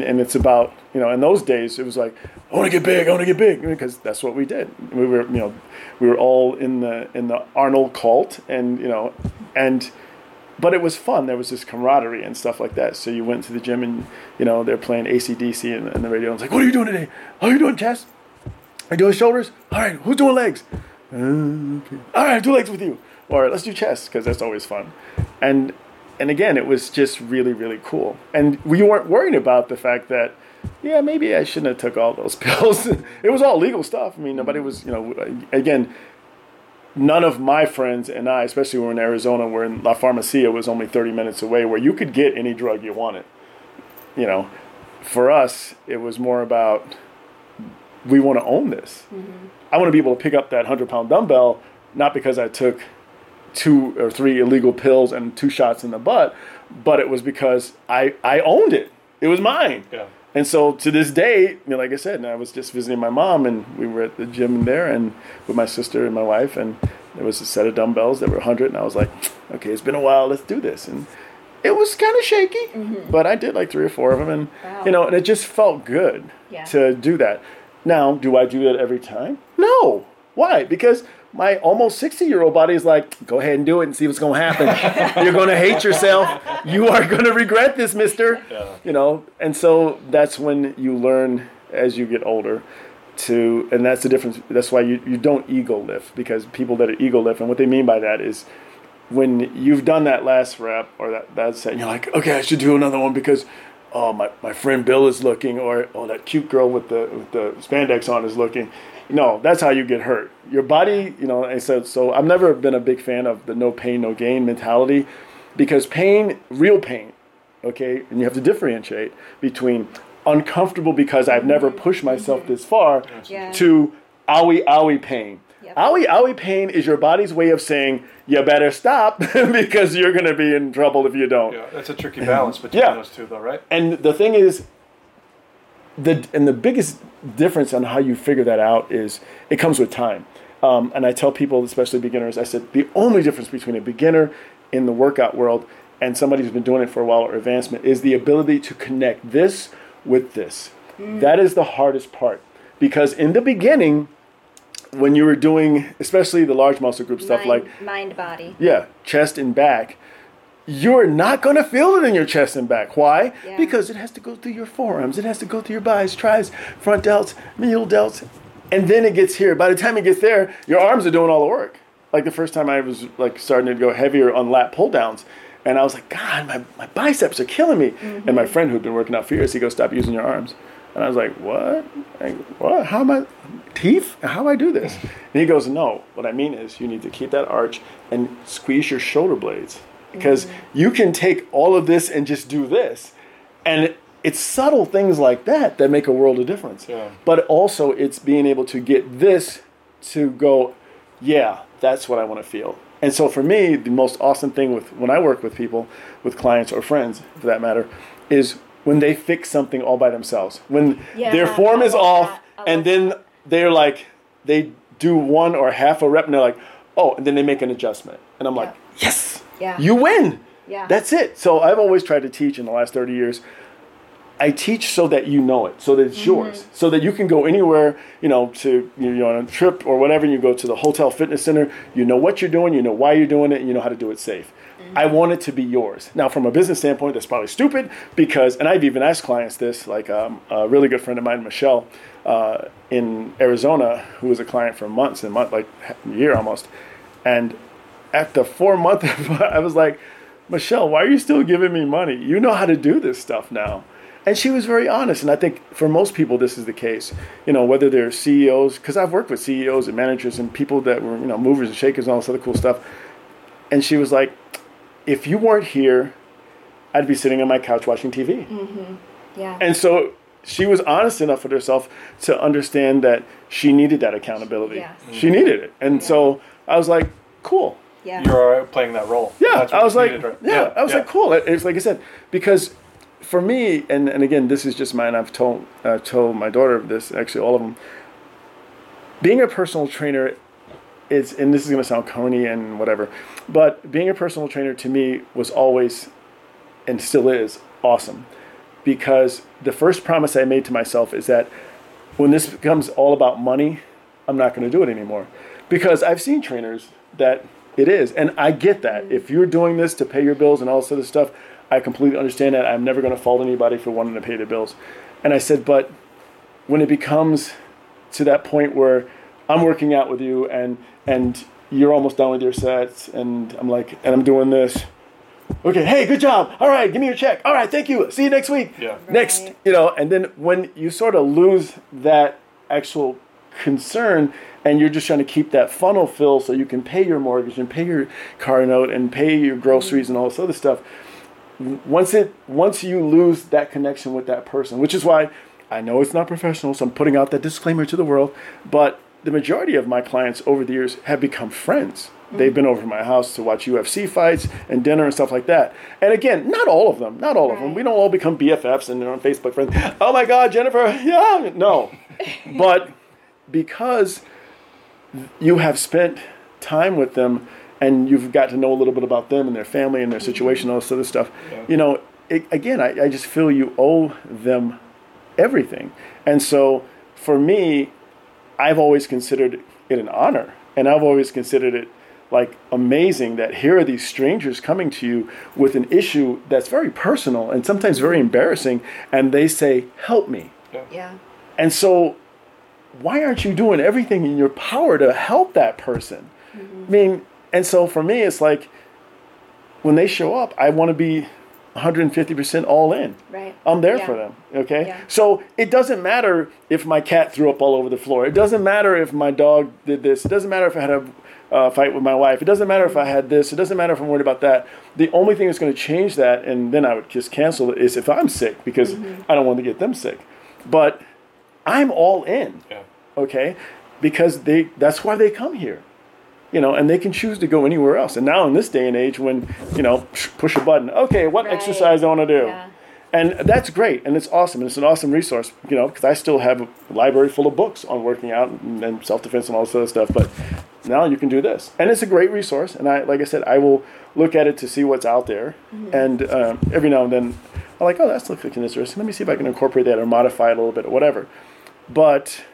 And it's about, you know, in those days it was like, I want to get big because that's what we did. We were, you know, all in the Arnold cult and, you know, and But it was fun. There was this camaraderie and stuff like that. So you went to the gym and, you know, they're playing AC/DC and the radio. And it's like, what are you doing today? How are you doing chest? Are you doing shoulders? All right, who's doing legs? Okay. All right, do legs with you. Or let's do chest because that's always fun. And again, it was just really, really cool. And we weren't worried about the fact that, yeah, maybe I shouldn't have took all those pills. It was all legal stuff. I mean, nobody was, you know, again, none of my friends and I, especially when we were in Arizona, where in La Farmacia was only 30 minutes away, where you could get any drug you wanted. You know, for us, it was more about, we want to own this. Mm-hmm. I want to be able to pick up that 100-pound dumbbell, not because I took 2 or 3 illegal pills and 2 shots in the butt, but it was because I owned it. It was mine. Yeah. And so to this day, you know, like I said, and I was just visiting my mom, and we were at the gym there, and with my sister and my wife, and there was a set of dumbbells that were 100, and I was like, okay, it's been a while, let's do this. And it was kind of shaky, mm-hmm. but I did like 3 or 4 of them, and wow. you know, and it just felt good yeah. to do that. Now, do I do that every time? No. Why? Because my almost 60-year-old body is like, go ahead and do it and see what's going to happen. You're going to hate yourself. You are going to regret this, mister. Yeah. You know, and so that's when you learn as you get older to, and that's the difference. That's why you don't ego lift, because people that are ego lift, and what they mean by that is when you've done that last rep or that set, you're like, okay, I should do another one because, oh, my friend Bill is looking, or, oh, that cute girl with the spandex on is looking. No, that's how you get hurt. Your body, you know, and so I've never been a big fan of the no pain, no gain mentality, because pain, real pain, okay, and you have to differentiate between uncomfortable because I've never pushed myself this far yeah. to owie pain. Yep. Owie pain is your body's way of saying, you better stop because you're going to be in trouble if you don't. Yeah, that's a tricky balance between yeah. those two though, right? And the thing is, the biggest difference on how you figure that out is it comes with time. And I tell people, especially beginners, I said the only difference between a beginner in the workout world and somebody who's been doing it for a while or advancement is the ability to connect this with this. Mm. That is the hardest part, because in the beginning, when you were doing, especially the large muscle group stuff like mind, body, yeah, chest and back, you're not going to feel it in your chest and back. Why? Yeah. Because it has to go through your forearms. It has to go through your biceps, triceps, front delts, medial delts. And then it gets here. By the time it gets there, your arms are doing all the work. Like the first time I was like starting to go heavier on lat pull downs. And I was like, God, my biceps are killing me. Mm-hmm. And my friend who'd been working out for years, he goes, stop using your arms. And I was like, what? Like, what? How am I? Teeth? How do I do this? And he goes, no. What I mean is you need to keep that arch and squeeze your shoulder blades. Because you can take all of this and just do this. And it's subtle things like that that make a world of difference. Yeah. But also it's being able to get this to go, yeah, that's what I want to feel. And so for me, the most awesome thing with when I work with people, with clients or friends for that matter, is when they fix something all by themselves. When their form is off and then they're like, they do one or half a rep and they're like, oh, and then they make an adjustment. And I'm like, yes. Yeah. You win. Yeah. That's it. So I've always tried to teach in the last 30 years. I teach so that you know it, so that it's yours, so that you can go anywhere, you know, to you're on a trip or whatever, and you go to the hotel fitness center, you know what you're doing, you know why you're doing it, and you know how to do it safe. Mm-hmm. I want it to be yours. Now, from a business standpoint, that's probably stupid because, and I've even asked clients this, like a really good friend of mine, Michelle, in Arizona, who was a client for months and months, like a year almost, and at the 4-month, I was like, Michelle, why are you still giving me money? You know how to do this stuff now. And she was very honest. And I think for most people, this is the case. You know, whether they're CEOs, because I've worked with CEOs and managers and people that were, you know, movers and shakers and all this other cool stuff. And she was like, if you weren't here, I'd be sitting on my couch watching TV. Mm-hmm. Yeah. And so she was honest enough with herself to understand that she needed that accountability. Yeah. Mm-hmm. She needed it. And so I was like, cool. Yeah. You're playing that role. Yeah, I was like, cool. It's like I said, because for me, and again, this is just mine. I've told my daughter this, actually all of them. Being a personal trainer is, and this is going to sound corny and whatever, but being a personal trainer to me was always, and still is, awesome. Because the first promise I made to myself is that when this becomes all about money, I'm not going to do it anymore. Because I've seen trainers that It is. And I get that. If you're doing this to pay your bills and all this other stuff, I completely understand that. I'm never going to fault anybody for wanting to pay their bills. And I said, but when it becomes to that point where I'm working out with you and you're almost done with your sets and I'm like, and I'm doing this. Okay, hey, good job. All right, give me your check. All right, thank you. See you next week. Yeah. Right. Next, you know, and then when you sort of lose that actual concern and you're just trying to keep that funnel filled so you can pay your mortgage and pay your car note and pay your groceries and all this other stuff. Once you lose that connection with that person, which is why I know it's not professional, so I'm putting out that disclaimer to the world, but the majority of my clients over the years have become friends. They've been over to my house to watch UFC fights and dinner and stuff like that. And again, not all of them. We don't all become BFFs and they're on Facebook friends. Oh my God, Jennifer, yeah, no. But because you have spent time with them and you've got to know a little bit about them and their family and their situation, all this other stuff, you know, I just feel you owe them everything. And so for me, I've always considered it an honor and I've always considered it like amazing that here are these strangers coming to you with an issue that's very personal and sometimes very embarrassing and they say, help me. Yeah. And so why aren't you doing everything in your power to help that person? Mm-hmm. I mean, and so for me, it's like when they show up, I want to be 150% all in. Right. I'm there for them. Okay. Yeah. So it doesn't matter if my cat threw up all over the floor. It doesn't matter if my dog did this. It doesn't matter if I had a fight with my wife. It doesn't matter if I had this. It doesn't matter if I'm worried about that. The only thing that's going to change that, and then I would just cancel it, is if I'm sick because I don't want to get them sick. But I'm all in. Yeah. Okay. Because that's why they come here. You know, and they can choose to go anywhere else. And now in this day and age when, you know, push a button. Okay, what exercise I want to do. Yeah. And that's great. And it's awesome. And it's an awesome resource, you know, because I still have a library full of books on working out and self-defense and all this other stuff. But now you can do this. And it's a great resource. And I, like I said, I will look at it to see what's out there. Mm-hmm. And every now and then I'm like, oh, that's looking interesting. Let me see if I can incorporate that or modify it a little bit or whatever. But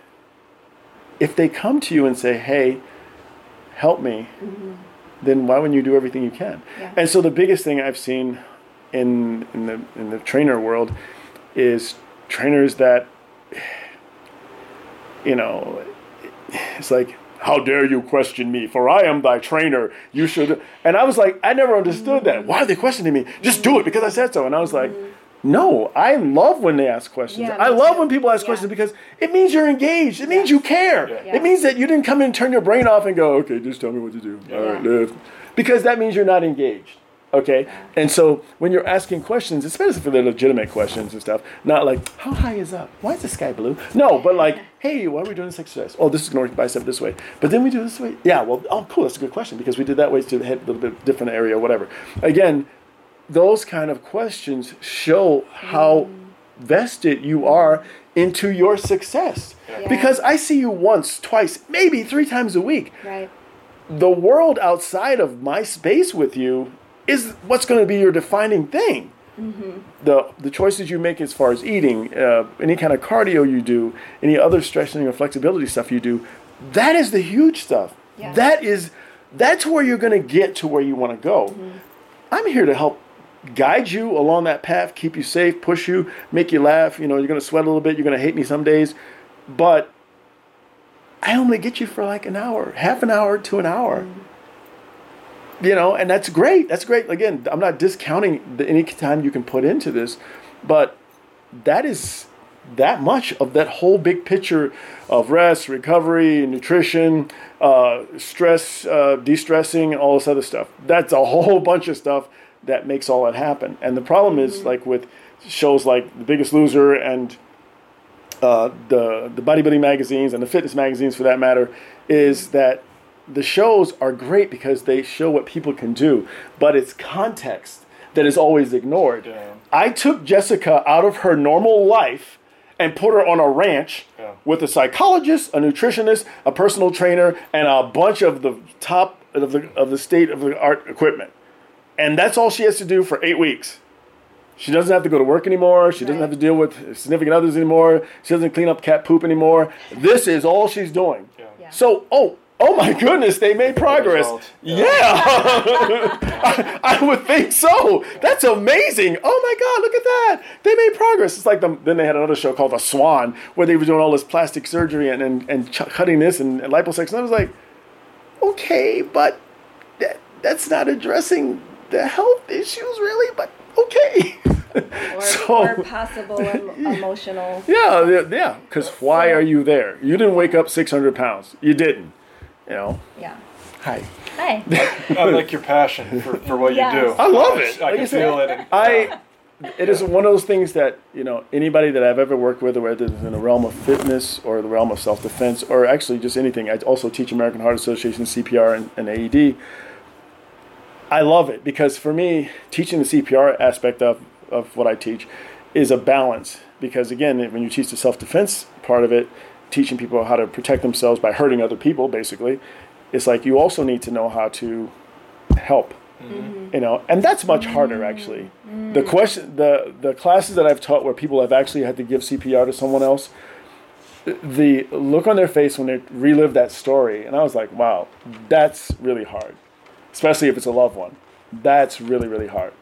if they come to you and say, hey, help me, then why wouldn't you do everything you can? Yeah. And so the biggest thing I've seen in the trainer world is trainers that, you know, it's like, how dare you question me, for I am thy trainer, you should. And I was like, I never understood that. Why are they questioning me? Just do it because I said so. And I was like, no, I love when they ask questions. Yeah, I love when people ask questions because it means you're engaged. It means you care. Yeah. Yeah. It means that you didn't come in and turn your brain off and go, okay, just tell me what to do. All right, live. Because that means you're not engaged. Okay? And so when you're asking questions, especially for the legitimate questions and stuff, not like, how high is up? Why is the sky blue? No, but like, hey, why are we doing this exercise? Oh, this is going to bicep this way. But then we do this way. Yeah, well, oh, cool, that's a good question because we did that way to hit a little bit different area or whatever. Again, those kind of questions show how vested you are into your success. Yeah. Because I see you once, twice, maybe three times a week. Right. The world outside of my space with you is what's going to be your defining thing. Mm-hmm. The choices you make as far as eating, any kind of cardio you do, any other stretching or flexibility stuff you do, that is the huge stuff. Yeah. That's where you're going to get to where you want to go. Mm-hmm. I'm here to help guide you along that path, keep you safe, push you, make you laugh. You know, you're going to sweat a little bit. You're going to hate me some days. But I only get you for like an hour, half an hour to an hour. Mm-hmm. You know, and that's great. That's great. Again, I'm not discounting any time you can put into this. But that is that much of that whole big picture of rest, recovery, nutrition, stress, de-stressing, all this other stuff. That's a whole bunch of stuff that makes all that happen. And the problem is, like with shows like The Biggest Loser and the bodybuilding magazines and the fitness magazines for that matter, is that the shows are great because they show what people can do, but it's context that is always ignored. Yeah. I took Jessica out of her normal life and put her on a ranch with a psychologist, a nutritionist, a personal trainer, and a bunch of the top of the state of the art equipment. And that's all she has to do for 8 weeks. She doesn't have to go to work anymore. She doesn't have to deal with significant others anymore. She doesn't clean up cat poop anymore. This is all she's doing. Yeah. Yeah. So, oh my goodness, they made progress. Yeah. I would think so. That's amazing. Oh my God, look at that. They made progress. It's like then they had another show called The Swan where they were doing all this plastic surgery and cutting this and liposuction. And I was like, okay, but that's not addressing the health issues really, but okay. Or possible emotional. Yeah. Because why are you there? You didn't wake up 600 pounds. You didn't. You know. Yeah. Hi. I like your passion for what you do. I love it. I can feel it. It is one of those things that, you know, anybody that I've ever worked with, whether it's in the realm of fitness or the realm of self-defense or actually just anything. I also teach American Heart Association, CPR, and AED. I love it because for me, teaching the CPR aspect of what I teach is a balance. Because again, when you teach the self-defense part of it, teaching people how to protect themselves by hurting other people, basically, it's like you also need to know how to help. Mm-hmm. You know, and that's much harder actually. Mm-hmm. The classes that I've taught where people have actually had to give CPR to someone else, the look on their face when they relive that story, and I was like, wow, that's really hard, especially if it's a loved one. That's really, really hard.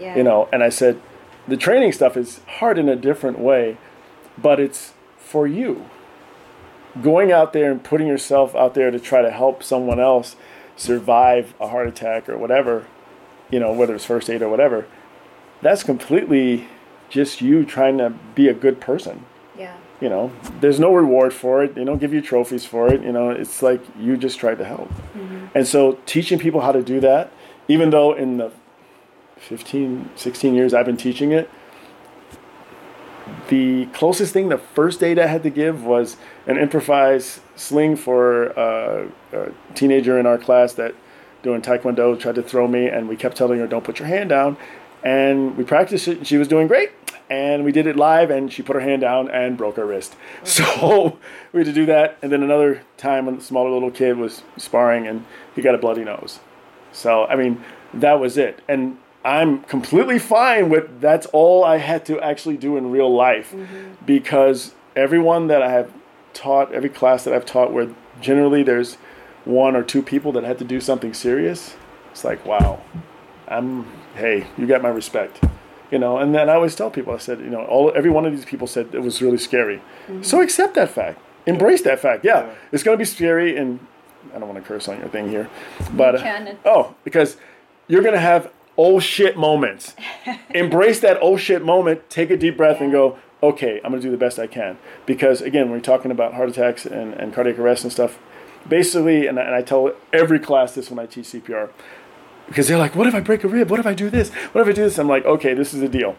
Yeah. You know, and I said, the training stuff is hard in a different way, but it's for you. Going out there and putting yourself out there to try to help someone else survive a heart attack or whatever, you know, whether it's first aid or whatever, that's completely just you trying to be a good person. Yeah. You know, there's no reward for it. They don't give you trophies for it. You know, it's like you just tried to help. Mm-hmm. And so teaching people how to do that, even though in the 15, 16 years I've been teaching it, the closest thing, the first aid I had to give was an improvised sling for a teenager in our class that doing Taekwondo tried to throw me, and we kept telling her, don't put your hand down. And we practiced it, and she was doing great. And we did it live, and she put her hand down and broke her wrist. Okay. So we had to do that. And then another time when the smaller little kid was sparring, and he got a bloody nose. So, I mean, that was it. And I'm completely fine with that's all I had to actually do in real life, mm-hmm. because everyone that I have taught, every class that I've taught where generally there's one or two people that had to do something serious, it's like, wow, hey, you got my respect. You know, and then I always tell people, I said, you know, every one of these people said it was really scary. Mm-hmm. So accept that fact. Embrace that fact. Yeah. It's going to be scary, and I don't want to curse on your thing here. But because you're going to have oh shit moments. Embrace that oh shit moment, take a deep breath and go, okay, I'm going to do the best I can. Because again, when you're talking about heart attacks and cardiac arrest and stuff, basically, and I tell every class this when I teach CPR, because they're like, what if I break a rib? What if I do this? What if I do this? I'm like, okay, this is the deal.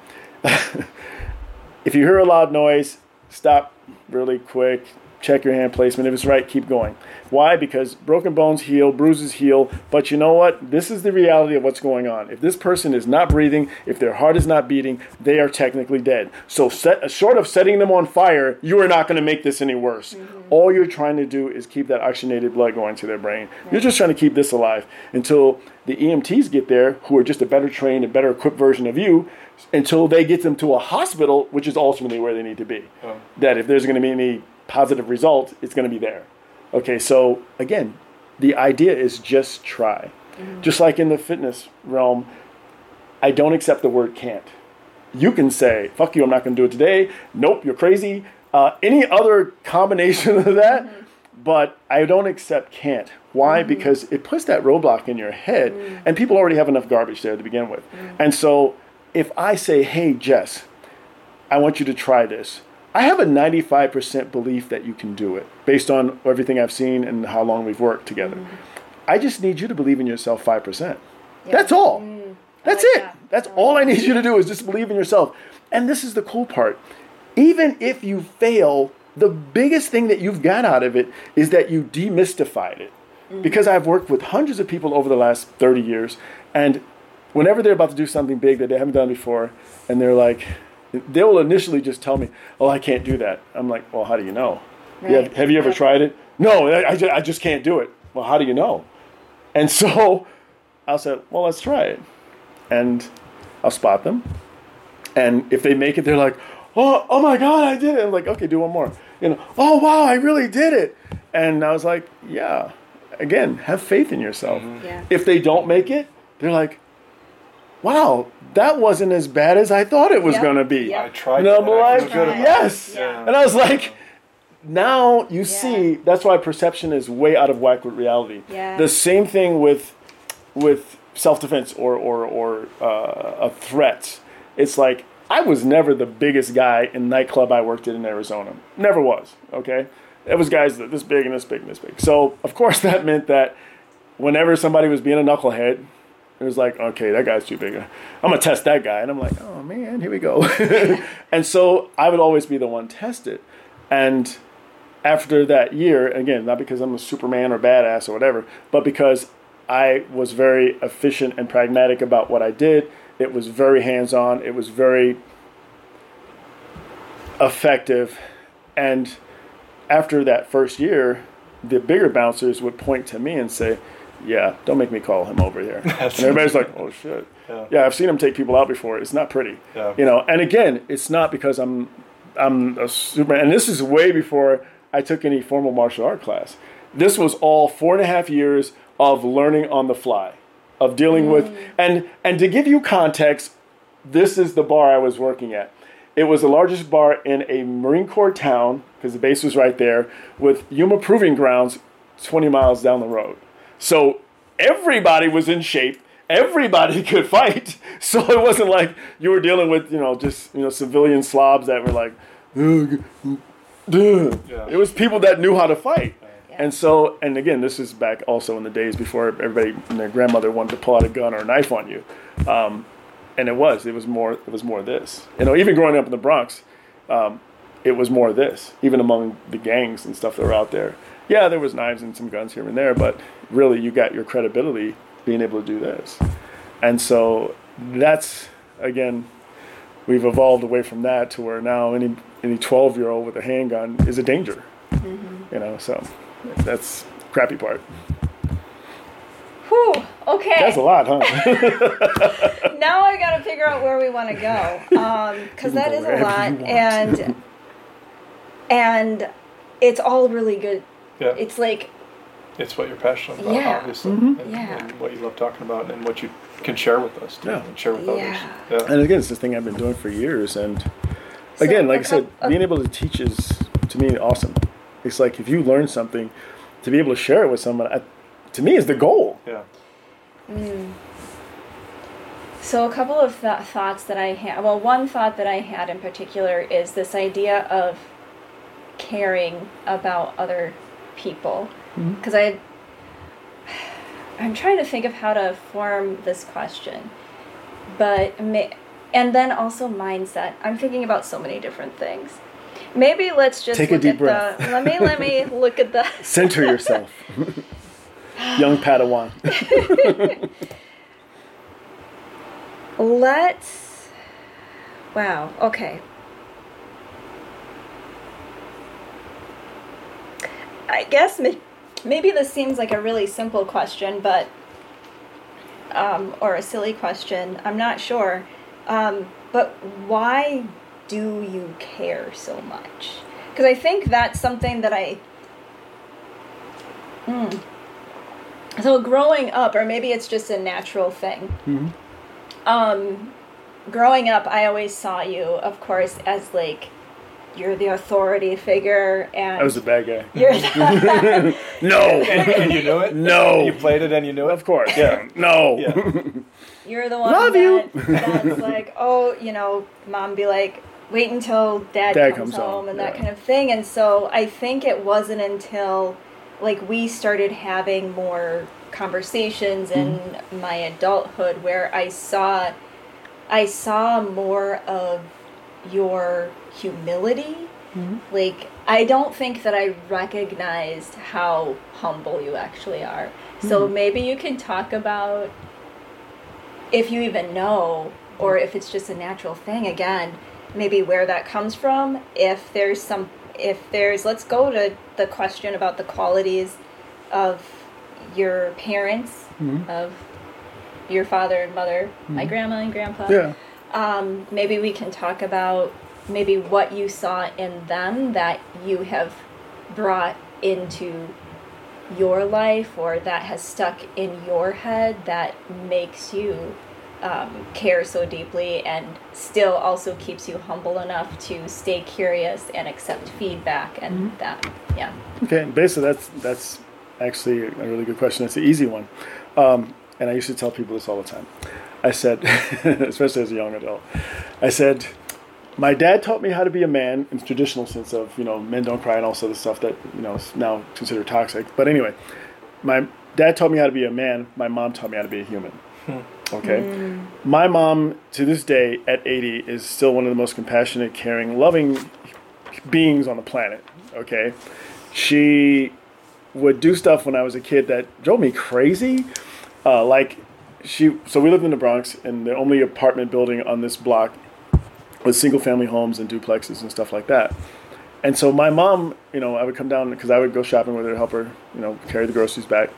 If you hear a loud noise, stop really quick. Check your hand placement. If it's right, keep going. Why? Because broken bones heal, bruises heal. But you know what? This is the reality of what's going on. If this person is not breathing, if their heart is not beating, they are technically dead. So short of setting them on fire, you are not going to make this any worse. Mm-hmm. All you're trying to do is keep that oxygenated blood going to their brain. Right. You're just trying to keep this alive until the EMTs get there, who are just a better trained and better equipped version of you, until they get them to a hospital, which is ultimately where they need to be. Oh. That if there's going to be any positive result, it's going to be there. Okay, so again, the idea is just try. Mm-hmm. Just like in the fitness realm, I don't accept the word can't. You can say, fuck you, I'm not going to do it today. Nope, you're crazy. Any other combination of that, mm-hmm. but I don't accept can't. Why? Mm-hmm. Because it puts that roadblock in your head, mm-hmm. and people already have enough garbage there to begin with. Mm-hmm. And so if I say, hey, Jess, I want you to try this, I have a 95% belief that you can do it based on everything I've seen and how long we've worked together. Mm-hmm. I just need you to believe in yourself 5%. Yeah. That's all. Mm. That's it. That. That's all I need you to do is just believe in yourself. And this is the cool part. Even if you fail, the biggest thing that you've got out of it is that you demystified it. Mm-hmm. Because I've worked with hundreds of people over the last 30 years. And whenever they're about to do something big that they haven't done before, and they're like, they will initially just tell me, oh, I can't do that. I'm like, well, how do you know? Right. Have you ever tried it? No, I just can't do it. Well, how do you know? And so I'll say, well, let's try it. And I'll spot them. And if they make it, they're like, oh my God, I did it. I'm like, okay, do one more. You know, oh, wow, I really did it. And I was like, yeah, again, have faith in yourself. Mm-hmm. Yeah. If they don't make it, they're like, wow, that wasn't as bad as I thought it was going to be. Yep. I tried. And I'm like, yes. Yeah. And I was like, now you see, that's why perception is way out of whack with reality. Yeah. The same thing with self-defense or a threat. It's like, I was never the biggest guy in the nightclub I worked in Arizona. Never was, okay? It was guys that this big and this big and this big. So, of course, that meant that whenever somebody was being a knucklehead, it was like, okay, that guy's too big. I'm going to test that guy. And I'm like, oh, man, here we go. And so I would always be the one tested. And after that year, again, not because I'm a superman or badass or whatever, but because I was very efficient and pragmatic about what I did. It was very hands-on. It was very effective. And after that first year, the bigger bouncers would point to me and say, yeah, don't make me call him over here. And everybody's like, oh, shit. Yeah, I've seen him take people out before. It's not pretty. Yeah. You know. And again, it's not because I'm a superman. And this is way before I took any formal martial art class. This was all 4.5 years of learning on the fly, of dealing with. And to give you context, this is the bar I was working at. It was the largest bar in a Marine Corps town, because the base was right there, with Yuma Proving Grounds 20 miles down the road. So everybody was in shape. Everybody could fight. So it wasn't like you were dealing with, civilian slobs that were like, yeah. It was people that knew how to fight. Yeah. And so, and again, this is back also in the days before everybody and their grandmother wanted to pull out a gun or a knife on you. And it was more this, even growing up in the Bronx, it was more this, even among the gangs and stuff that were out there. Yeah, there was knives and some guns here and there, but really you got your credibility being able to do this. And so that's, again, we've evolved away from that to where now any 12-year-old with a handgun is a danger. Mm-hmm. So that's the crappy part. Whew, okay. That's a lot, huh? Now I got to figure out where we want to go, because that is a lot, and it's all really good. Yeah. It's like... It's what you're passionate about, obviously, and what you love talking about and what you can share with us, and share with others. Yeah. And again, it's this thing I've been doing for years. And again, like I said, being able to teach is, to me, awesome. It's like if you learn something, to be able to share it with someone, to me, is the goal. Yeah. Mm. So a couple of thoughts that I had. Well, one thought that I had in particular is this idea of caring about other people. Because I'm trying to think of how to form this question, and then also mindset. I'm thinking about so many different things. Maybe let's just take a deep breath. Let me look at the center yourself, young Padawan. Wow. Okay. I guess maybe this seems like a really simple question, but or a silly question. I'm not sure. But why do you care so much? Because I think that's something that I... So growing up, or maybe it's just a natural thing. Mm-hmm. Growing up, I always saw you, of course, as like... You're the authority figure, and I was a bad guy. You're the no, and you knew it. No, you played it, and you knew it. Of course, yeah. No, yeah. You're the one. Love that's like, oh, mom be like, wait until dad comes home, and that kind of thing. And so I think it wasn't until like we started having more conversations in my adulthood where I saw more of your humility. Like, I don't think that I recognized how humble you actually are. So maybe you can talk about, if you even know, or if it's just a natural thing, again, maybe where that comes from. Let's go to the question about the qualities of your parents, of your father and mother, my grandma and grandpa. Yeah. Maybe we can talk about maybe what you saw in them that you have brought into your life or that has stuck in your head that makes you care so deeply and still also keeps you humble enough to stay curious and accept feedback and mm-hmm. that, yeah. Okay, basically that's actually a really good question. That's an easy one. And I used to tell people this all the time. I said, especially as a young adult, I said, my dad taught me how to be a man in the traditional sense of, you know, men don't cry and all sort of stuff that, you know, is now considered toxic. But anyway, my dad taught me how to be a man. My mom taught me how to be a human. Okay. Mm. My mom, to this day, at 80, is still one of the most compassionate, caring, loving beings on the planet. Okay. She would do stuff when I was a kid that drove me crazy. So we lived in the Bronx, and the only apartment building on this block was single-family homes and duplexes and stuff like that. And so my mom, you know, I would come down because I would go shopping with her to help her, you know, carry the groceries back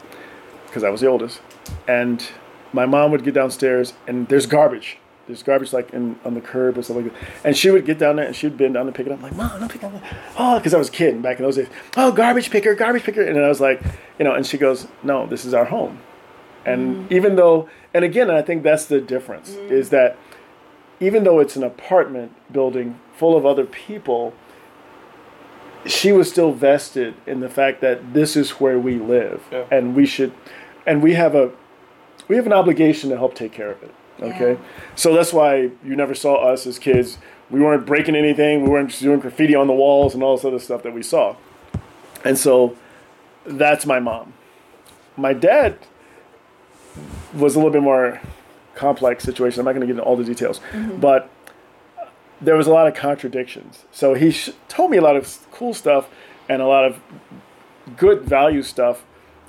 because I was the oldest. And my mom would get downstairs, and there's garbage. There's garbage, like, on the curb or stuff like that. And she would get down there, and she would bend down and pick it up. I'm like, Mom, don't pick up. Oh, because I was a kid back in those days. Oh, garbage picker, garbage picker. And then I was like, you know, and she goes, no, this is our home. And even though, and again, I think that's the difference, is that even though it's an apartment building full of other people, she was still vested in the fact that this is where we live. Yeah. And we should, and we have an obligation to help take care of it. Okay. Yeah. So that's why you never saw us as kids. We weren't breaking anything. We weren't doing graffiti on the walls and all this other stuff that we saw. And so that's my mom. My dad was a little bit more complex situation. I'm not going to get into all the details, mm-hmm. but there was a lot of contradictions. So he told me a lot of cool stuff and a lot of good value stuff,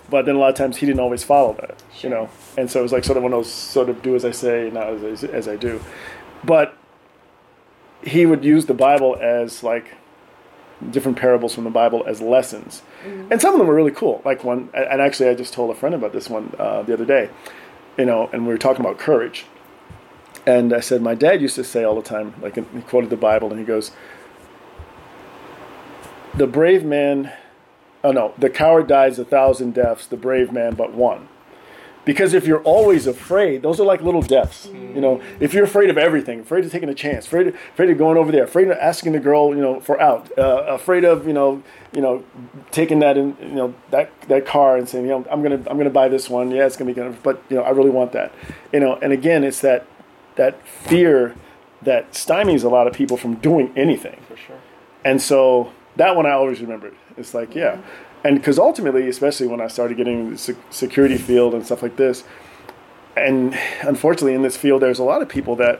but then a lot of times he didn't always follow that, sure. you know? And so it was like sort of one of those sort of do as I say, not as I do. But he would use the Bible as like different parables from the Bible as lessons. Mm-hmm. And some of them were really cool. Like one, and actually I just told a friend about this one the other day. You know, and we were talking about courage. And I said, my dad used to say all the time, like he quoted the Bible, and he goes, the coward dies 1,000 deaths, the brave man but one. Because if you're always afraid, those are like little deaths. You know, if you're afraid of everything, afraid of taking a chance, afraid of going over there, afraid of asking the girl, you know, for out, afraid of, you know, taking that in, you know, that car and saying, you know, I'm gonna buy this one. Yeah, it's gonna be good, but you know, I really want that. You know, and again, it's that fear that stymies a lot of people from doing anything. For sure. And so that one I always remembered. It's like, yeah. And because ultimately, especially when I started getting the security field and stuff like this, and unfortunately in this field, there's a lot of people that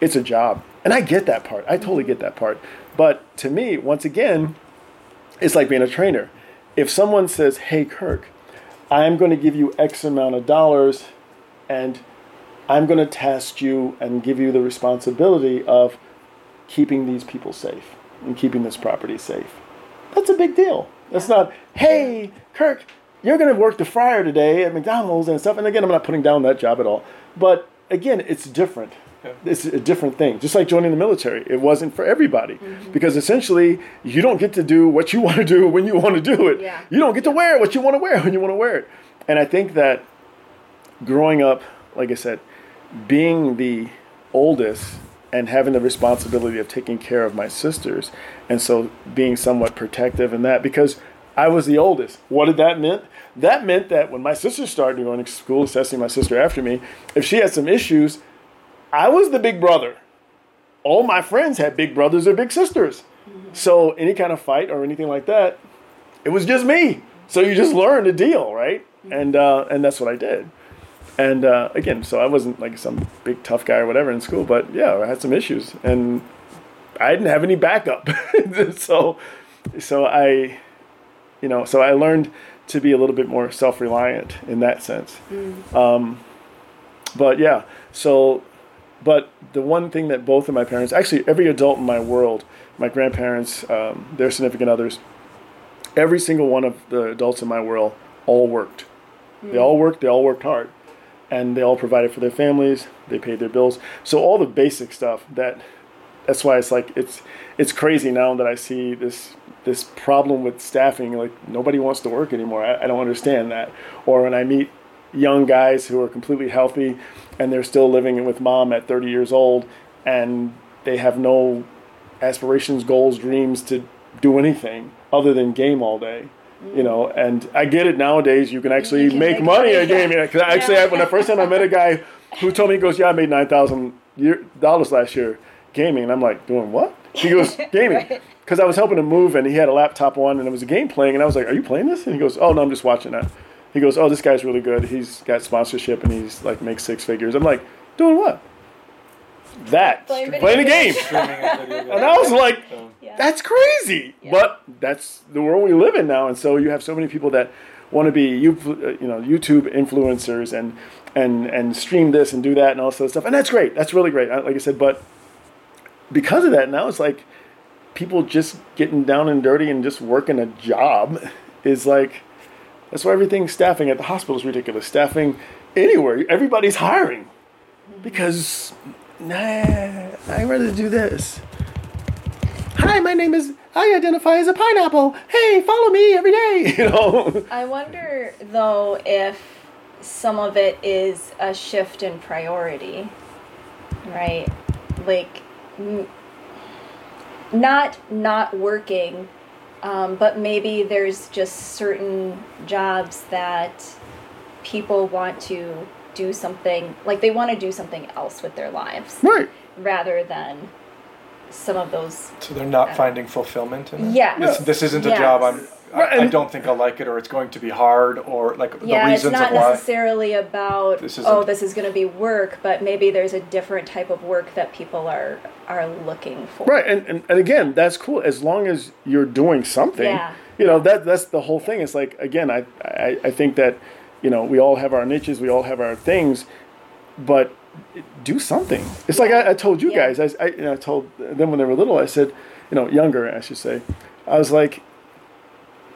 it's a job. And I get that part. I totally get that part. But to me, once again, it's like being a trainer. If someone says, hey, Kirk, I'm going to give you X amount of dollars and I'm going to task you and give you the responsibility of keeping these people safe and keeping this property safe. That's a big deal. That's not, hey, Kirk, you're going to work the fryer today at McDonald's and stuff. And again, I'm not putting down that job at all. But again, it's different. Yeah. It's a different thing. Just like joining the military. It wasn't for everybody. Mm-hmm. Because essentially, you don't get to do what you want to do when you want to do it. Yeah. You don't get to wear what you want to wear when you want to wear it. And I think that growing up, like I said, being the oldest and having the responsibility of taking care of my sisters, and so being somewhat protective in that, because I was the oldest. What did that mean? That meant that when my sister started going to school, especially my sister after me, if she had some issues, I was the big brother. All my friends had big brothers or big sisters. So any kind of fight or anything like that, it was just me. So you just learn to deal, right? And that's what I did. And again, so I wasn't like some big tough guy or whatever in school, but yeah, I had some issues and I didn't have any backup. So I learned to be a little bit more self-reliant in that sense. But the one thing that both of my parents, actually every adult in my world, my grandparents, their significant others, every single one of the adults in my world all worked. They all worked hard. And they all provided for their families. They paid their bills. So all the basic stuff. That's why it's like it's crazy now that I see this this problem with staffing, like nobody wants to work anymore. I don't understand that. Or when I meet young guys who are completely healthy and they're still living with mom at 30 years old and they have no aspirations, goals, dreams to do anything other than game all day. You know, and I get it nowadays. You can actually make money at gaming. Because actually, when the first time I met a guy who told me, he goes, "Yeah, I made $9,000 last year gaming." And I'm like, "Doing what?" He goes, "Gaming." Because I was helping him move, and he had a laptop on, and it was a game playing. And I was like, "Are you playing this?" And he goes, "Oh no, I'm just watching that." He goes, "Oh, this guy's really good. He's got sponsorship, and he's like makes six figures." I'm like, "Doing what?" That playing a game. And I was like, that's crazy. Yeah. But that's the world we live in now, and so you have so many people that want to be YouTube influencers and stream this and do that and all sort of stuff, and that's great. That's really great. Like I said, but because of that now, it's like people just getting down and dirty and just working a job is like, that's why everything staffing at the hospital is ridiculous. Staffing anywhere, everybody's hiring because I'd rather do this. Hi, my name is, I identify as a pineapple. Hey, follow me every day, you know. I wonder, though, if some of it is a shift in priority, right? Like, not working, but maybe there's just certain jobs that people want to do something, like they want to do something else with their lives. Right. Rather than some of those. So they're not finding fulfillment in it? Yeah. This isn't a job I don't think I'll like it, or it's going to be hard, or like the reasons of why. Yeah, it's not necessarily about, this is going to be work, but maybe there's a different type of work that people are looking for. Right, and again, that's cool. As long as you're doing something, you know, that's the whole thing. It's like, again, I think that, you know, we all have our niches, we all have our things, but do something. It's like I told you guys, I told them when they were little, I said, you know, younger, I should say, I was like,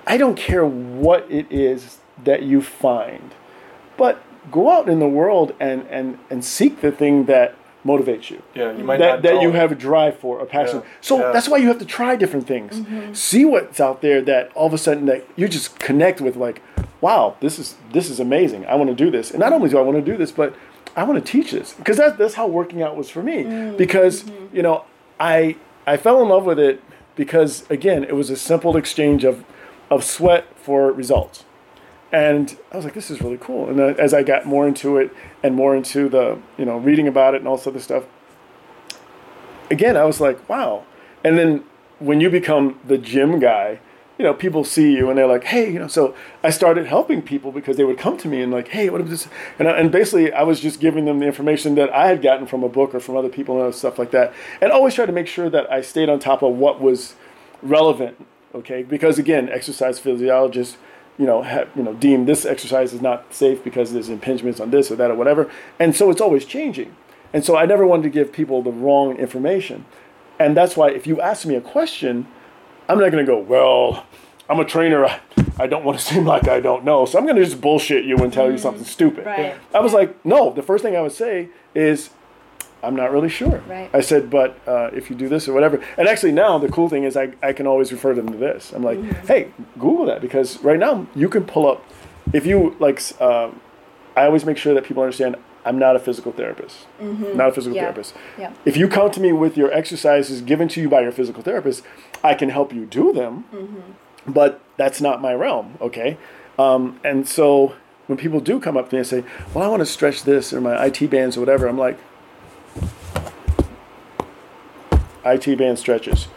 I don't care what it is that you find, but go out in the world and seek the thing that motivates you. Yeah, you might that you have a drive for, a passion. Yeah. So that's why you have to try different things. Mm-hmm. See what's out there that all of a sudden that you just connect with, like, wow, this is amazing. I want to do this. And not only do I want to do this, but I want to teach this, because that's how working out was for me. Because you know, I fell in love with it because, again, it was a simple exchange of sweat for results, and I was like, this is really cool. And as I got more into it and more into the, you know, reading about it and all this other stuff, again, I was like, wow. And then when you become the gym guy, you know, people see you and they're like, hey, you know. So I started helping people because they would come to me and like, hey, what is this? And basically I was just giving them the information that I had gotten from a book or from other people and stuff like that. And always try to make sure that I stayed on top of what was relevant, okay? Because again, exercise physiologists, you know, deem this exercise is not safe because there's impingements on this or that or whatever. And so it's always changing. And so I never wanted to give people the wrong information. And that's why if you ask me a question, I'm not going to go, well, I'm a trainer. I don't want to seem like I don't know. So I'm going to just bullshit you and tell you something stupid. Right. I was like, no, the first thing I would say is, I'm not really sure. Right. I said, but if you do this or whatever. And actually now the cool thing is I can always refer them to this. I'm like, hey, Google that. Because right now you can pull up. If you like, I always make sure that people understand I'm not a physical therapist. Mm-hmm. Not a physical therapist. Yeah. If you come to me with your exercises given to you by your physical therapist, I can help you do them, but that's not my realm, okay? And so when people do come up to me and say, well, I want to stretch this or my IT bands or whatever, I'm like, IT band stretches.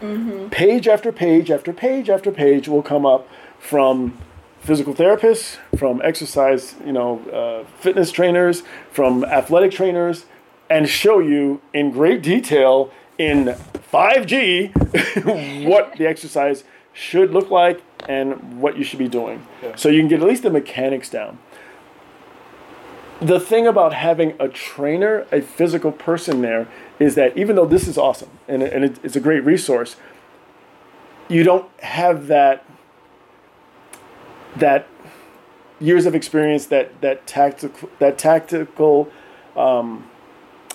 Page after page after page after page will come up from physical therapists, from exercise, you know, fitness trainers, from athletic trainers, and show you in great detail in 5G what the exercise should look like and what you should be doing. Yeah. So you can get at least the mechanics down. The thing about having a trainer, a physical person there, is that even though this is awesome and it's a great resource, you don't have that years of experience, that tactical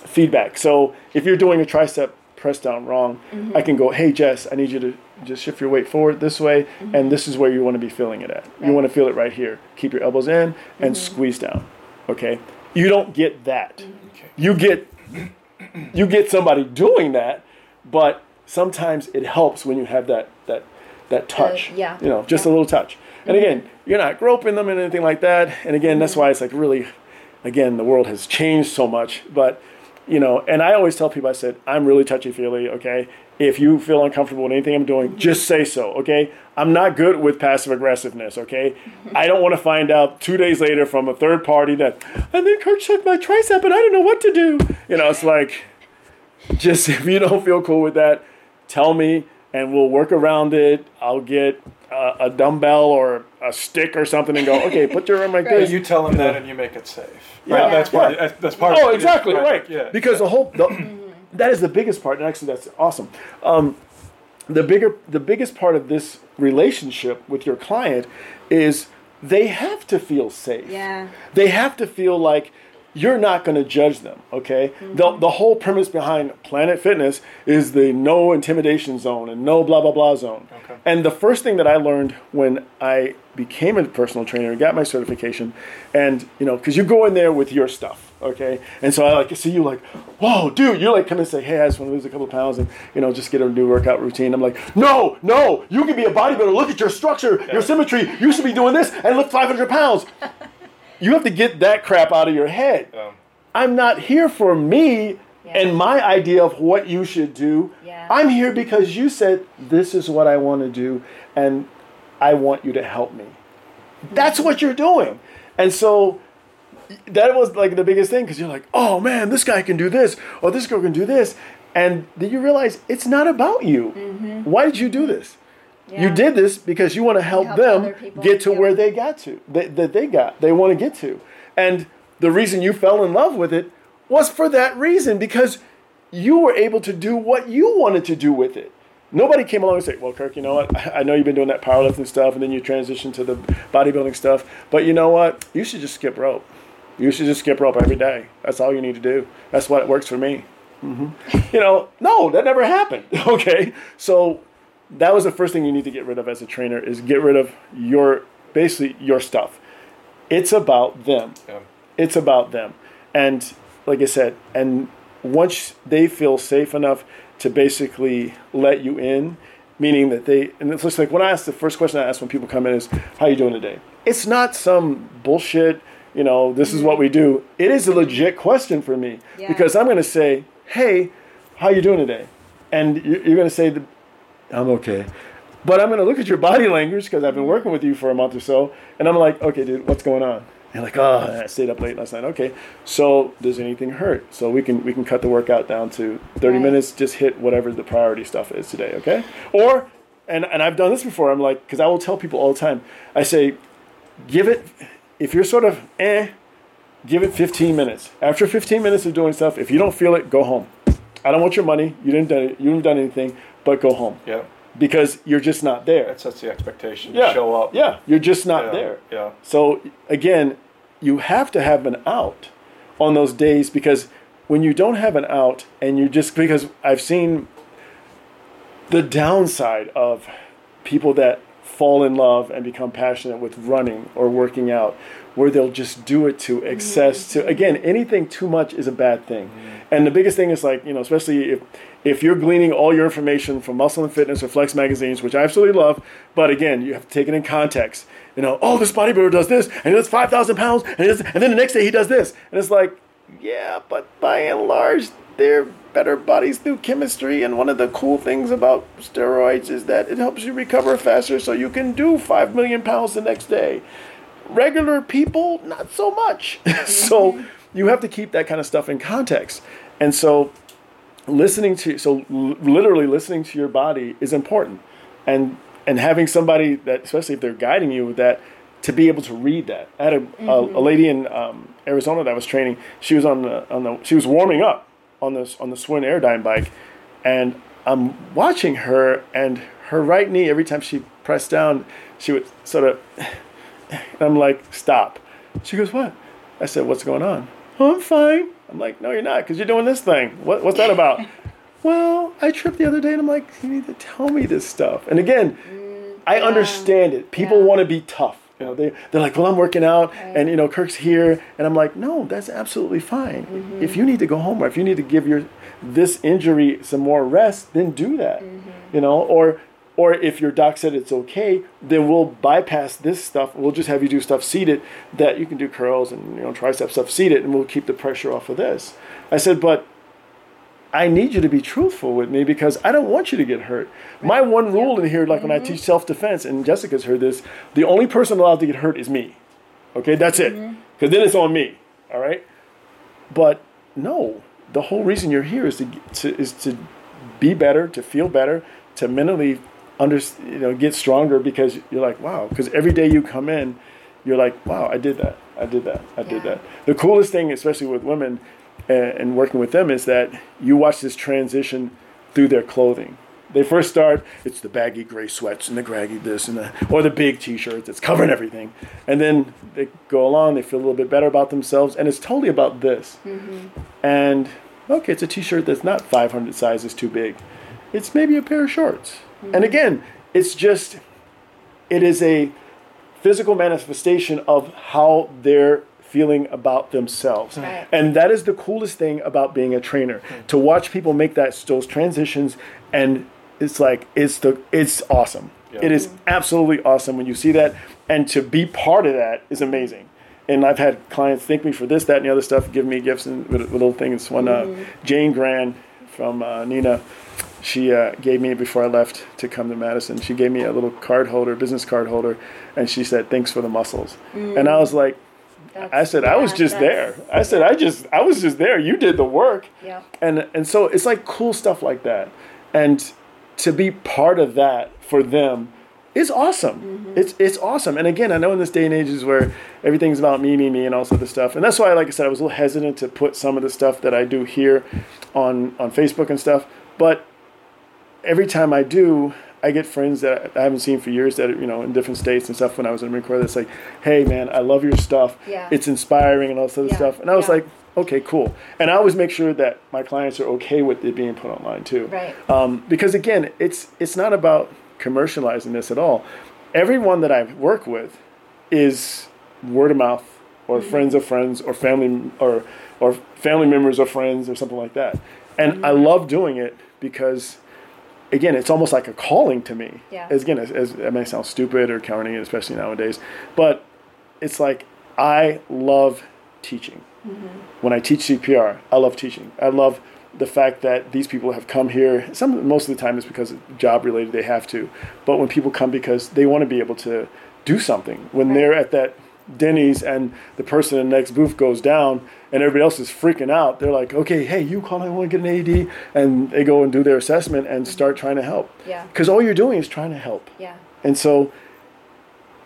feedback. So if you're doing a tricep press down wrong, I can go, hey, Jess, I need you to just shift your weight forward this way, mm-hmm. and this is where you want to be feeling it at. Right. You want to feel it right here. Keep your elbows in and mm-hmm. squeeze down. Okay? You don't get that. Okay. You get somebody doing that, but sometimes it helps when you have that touch. Yeah. You know, just a little touch. Mm-hmm. And again, you're not groping them and anything like that. And again, mm-hmm. that's why it's like really, again, the world has changed so much, but you know, and I always tell people, I said, I'm really touchy-feely, okay? If you feel uncomfortable with anything I'm doing, just say so, okay? I'm not good with passive aggressiveness, okay? I don't want to find out 2 days later from a third party that, and then Kirk checked my tricep and I don't know what to do. You know, it's like, just if you don't feel cool with that, tell me and we'll work around it. I'll get a dumbbell or a stick or something and go, okay, put your arm like this. You tell them that and you make it safe. Right? Yeah. That's part of it. Oh, exactly, yeah. Right. Yeah. Because that is the biggest part, and actually that's awesome. The biggest part of this relationship with your client is they have to feel safe. Yeah. They have to feel like you're not going to judge them, okay? Mm-hmm. The whole premise behind Planet Fitness is the no intimidation zone and no blah, blah, blah zone. Okay. And the first thing that I learned when I became a personal trainer and got my certification, and, you know, because you go in there with your stuff, okay? And so I like see you like, whoa, dude, you like come and say, hey, I just want to lose a couple of pounds and, you know, just get a new workout routine. I'm like, no, you can be a bodybuilder. Look at your structure, your symmetry. You should be doing this and lift 500 pounds. You have to get that crap out of your head. I'm not here for me and my idea of what you should do. Yeah. I'm here because you said, this is what I want to do, and I want you to help me. That's what you're doing. And so that was like the biggest thing, because you're like, oh, man, this guy can do this, or this girl can do this. And then you realize it's not about you. Mm-hmm. Why did you do this? Yeah. You did this because you want to help them get to where they got to, they want to get to. And the reason you fell in love with it was for that reason, because you were able to do what you wanted to do with it. Nobody came along and said, well, Kirk, you know what? I know you've been doing that powerlifting stuff, and then you transitioned to the bodybuilding stuff. But you know what? You should just skip rope. You should just skip rope every day. That's all you need to do. That's what works for me. Mm-hmm. You know, no, that never happened. Okay, so that was the first thing you need to get rid of as a trainer, is get rid of your stuff. It's about them. Yeah. It's about them. And like I said, and once they feel safe enough to basically let you in, meaning that they, and it's just like when I ask, the first question I ask when people come in is, how you doing today? It's not some bullshit, you know, this is what we do. It is a legit question for me, because I'm going to say, hey, how you doing today? And you're going to say, I'm okay. But I'm going to look at your body language, because I've been working with you for a month or so. And I'm like, okay, dude, what's going on? And like, oh, I stayed up late last night. Okay, so does anything hurt? So we can cut the workout down to 30 minutes, just hit whatever the priority stuff is today, okay? Or, and I've done this before, I'm like, because I will tell people all the time, I say, give it, if you're sort of give it 15 minutes. After 15 minutes of doing stuff, if you don't feel it, go home. I don't want your money. You haven't done anything, but go home. Yeah. Because you're just not there. That sets the expectation. Yeah. Show up. Yeah. You're just not there. Yeah. So again, you have to have an out on those days, because when you don't have an out and you just, because I've seen the downside of people that fall in love and become passionate with running or working out, where they'll just do it to excess. To again, anything too much is a bad thing. Mm-hmm. And the biggest thing is, like, you know, especially if you're gleaning all your information from Muscle and Fitness or Flex magazines, which I absolutely love, but again, you have to take it in context. You know, oh, this bodybuilder does this, and he does 5,000 pounds, and then the next day he does this. And it's like, yeah, but by and large, they're better bodies through chemistry, and one of the cool things about steroids is that it helps you recover faster, so you can do 5 million pounds the next day. Regular people, not so much. So you have to keep that kind of stuff in context. And so literally listening to your body is important. And having somebody that, especially if they're guiding you with that, to be able to read that. I had a lady in Arizona that I was training. She was she was warming up on the Swin Airdyne bike, and I'm watching her, and her right knee, every time she pressed down, she would sort of, and I'm like, stop. She goes, what? I said, what's going on? Oh, I'm fine. I'm like, no, you're not, because you're doing this thing. What's that about? well, I tripped the other day and I'm like, you need to tell me this stuff. And again, I understand it. People want to be tough. You know, they're like, well, I'm working out and, you know, Kirk's here. And I'm like, no, that's absolutely fine. Mm-hmm. If you need to go home or if you need to give this injury some more rest, then do that. Mm-hmm. You know, or if your doc said it's okay, then we'll bypass this stuff. We'll just have you do stuff seated that you can do curls and, you know, tricep stuff seated, and we'll keep the pressure off of this. I said, but I need you to be truthful with me because I don't want you to get hurt. Right. My one rule in here, like when I teach self-defense, and Jessica's heard this, the only person allowed to get hurt is me. Okay, that's it. Because then it's on me, all right? But no, the whole reason you're here is to be better, to feel better, to mentally get stronger, because you're like, wow. Because every day you come in, you're like, wow, I did that. The coolest thing, especially with women, and working with them, is that you watch this transition through their clothing. They first start, it's the baggy gray sweats and the graggy this and that, or the big t-shirts that's covering everything. And then they go along, they feel a little bit better about themselves, and it's totally about this. Mm-hmm. And, okay, it's a t-shirt that's not 500 sizes too big. It's maybe a pair of shorts. Mm-hmm. And again, it is a physical manifestation of how they're feeling about themselves. Right. And that is the coolest thing about being a trainer, to watch people make those transitions. And it's like, it's awesome. Yeah. It is absolutely awesome when you see that. And to be part of that is amazing. And I've had clients thank me for this, that, and the other stuff, give me gifts and little things. One, Jane Grant from Nina, she gave me, before I left to come to Madison, she gave me a little card holder, business card holder. And she said, thanks for the muscles. Mm. And I was like, I was just there. You did the work. Yeah. And so it's like cool stuff like that. And to be part of that for them is awesome. Mm-hmm. It's awesome. And again, I know in this day and age is where everything's about me, and all sort of stuff. And that's why, like I said, I was a little hesitant to put some of the stuff that I do here on Facebook and stuff. But every time I do, I get friends that I haven't seen for years that are, you know, in different states and stuff when I was in the Marine Corps, that's like, hey, man, I love your stuff. Yeah. It's inspiring and all sort of stuff. And I was like, okay, cool. And I always make sure that my clients are okay with it being put online too. Right. Because, again, it's not about commercializing this at all. Everyone that I work with is word of mouth or friends of friends or family or family members or friends or something like that. And I love doing it because, again, it's almost like a calling to me. Yeah. As it may sound stupid or counting it, especially nowadays, but it's like I love teaching. Mm-hmm. When I teach CPR, I love teaching. I love the fact that these people have come here. Most of the time it's because of job related, they have to. But when people come because they want to be able to do something, when they're at that Denny's and the person in the next booth goes down and everybody else is freaking out, they're like, okay, hey, you call 911, get an AED, and they go and do their assessment and start trying to help, because all you're doing is trying to help. And so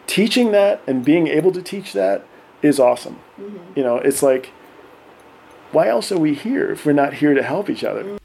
teaching that and being able to teach that is awesome. You know, it's like, why else are we here if we're not here to help each other?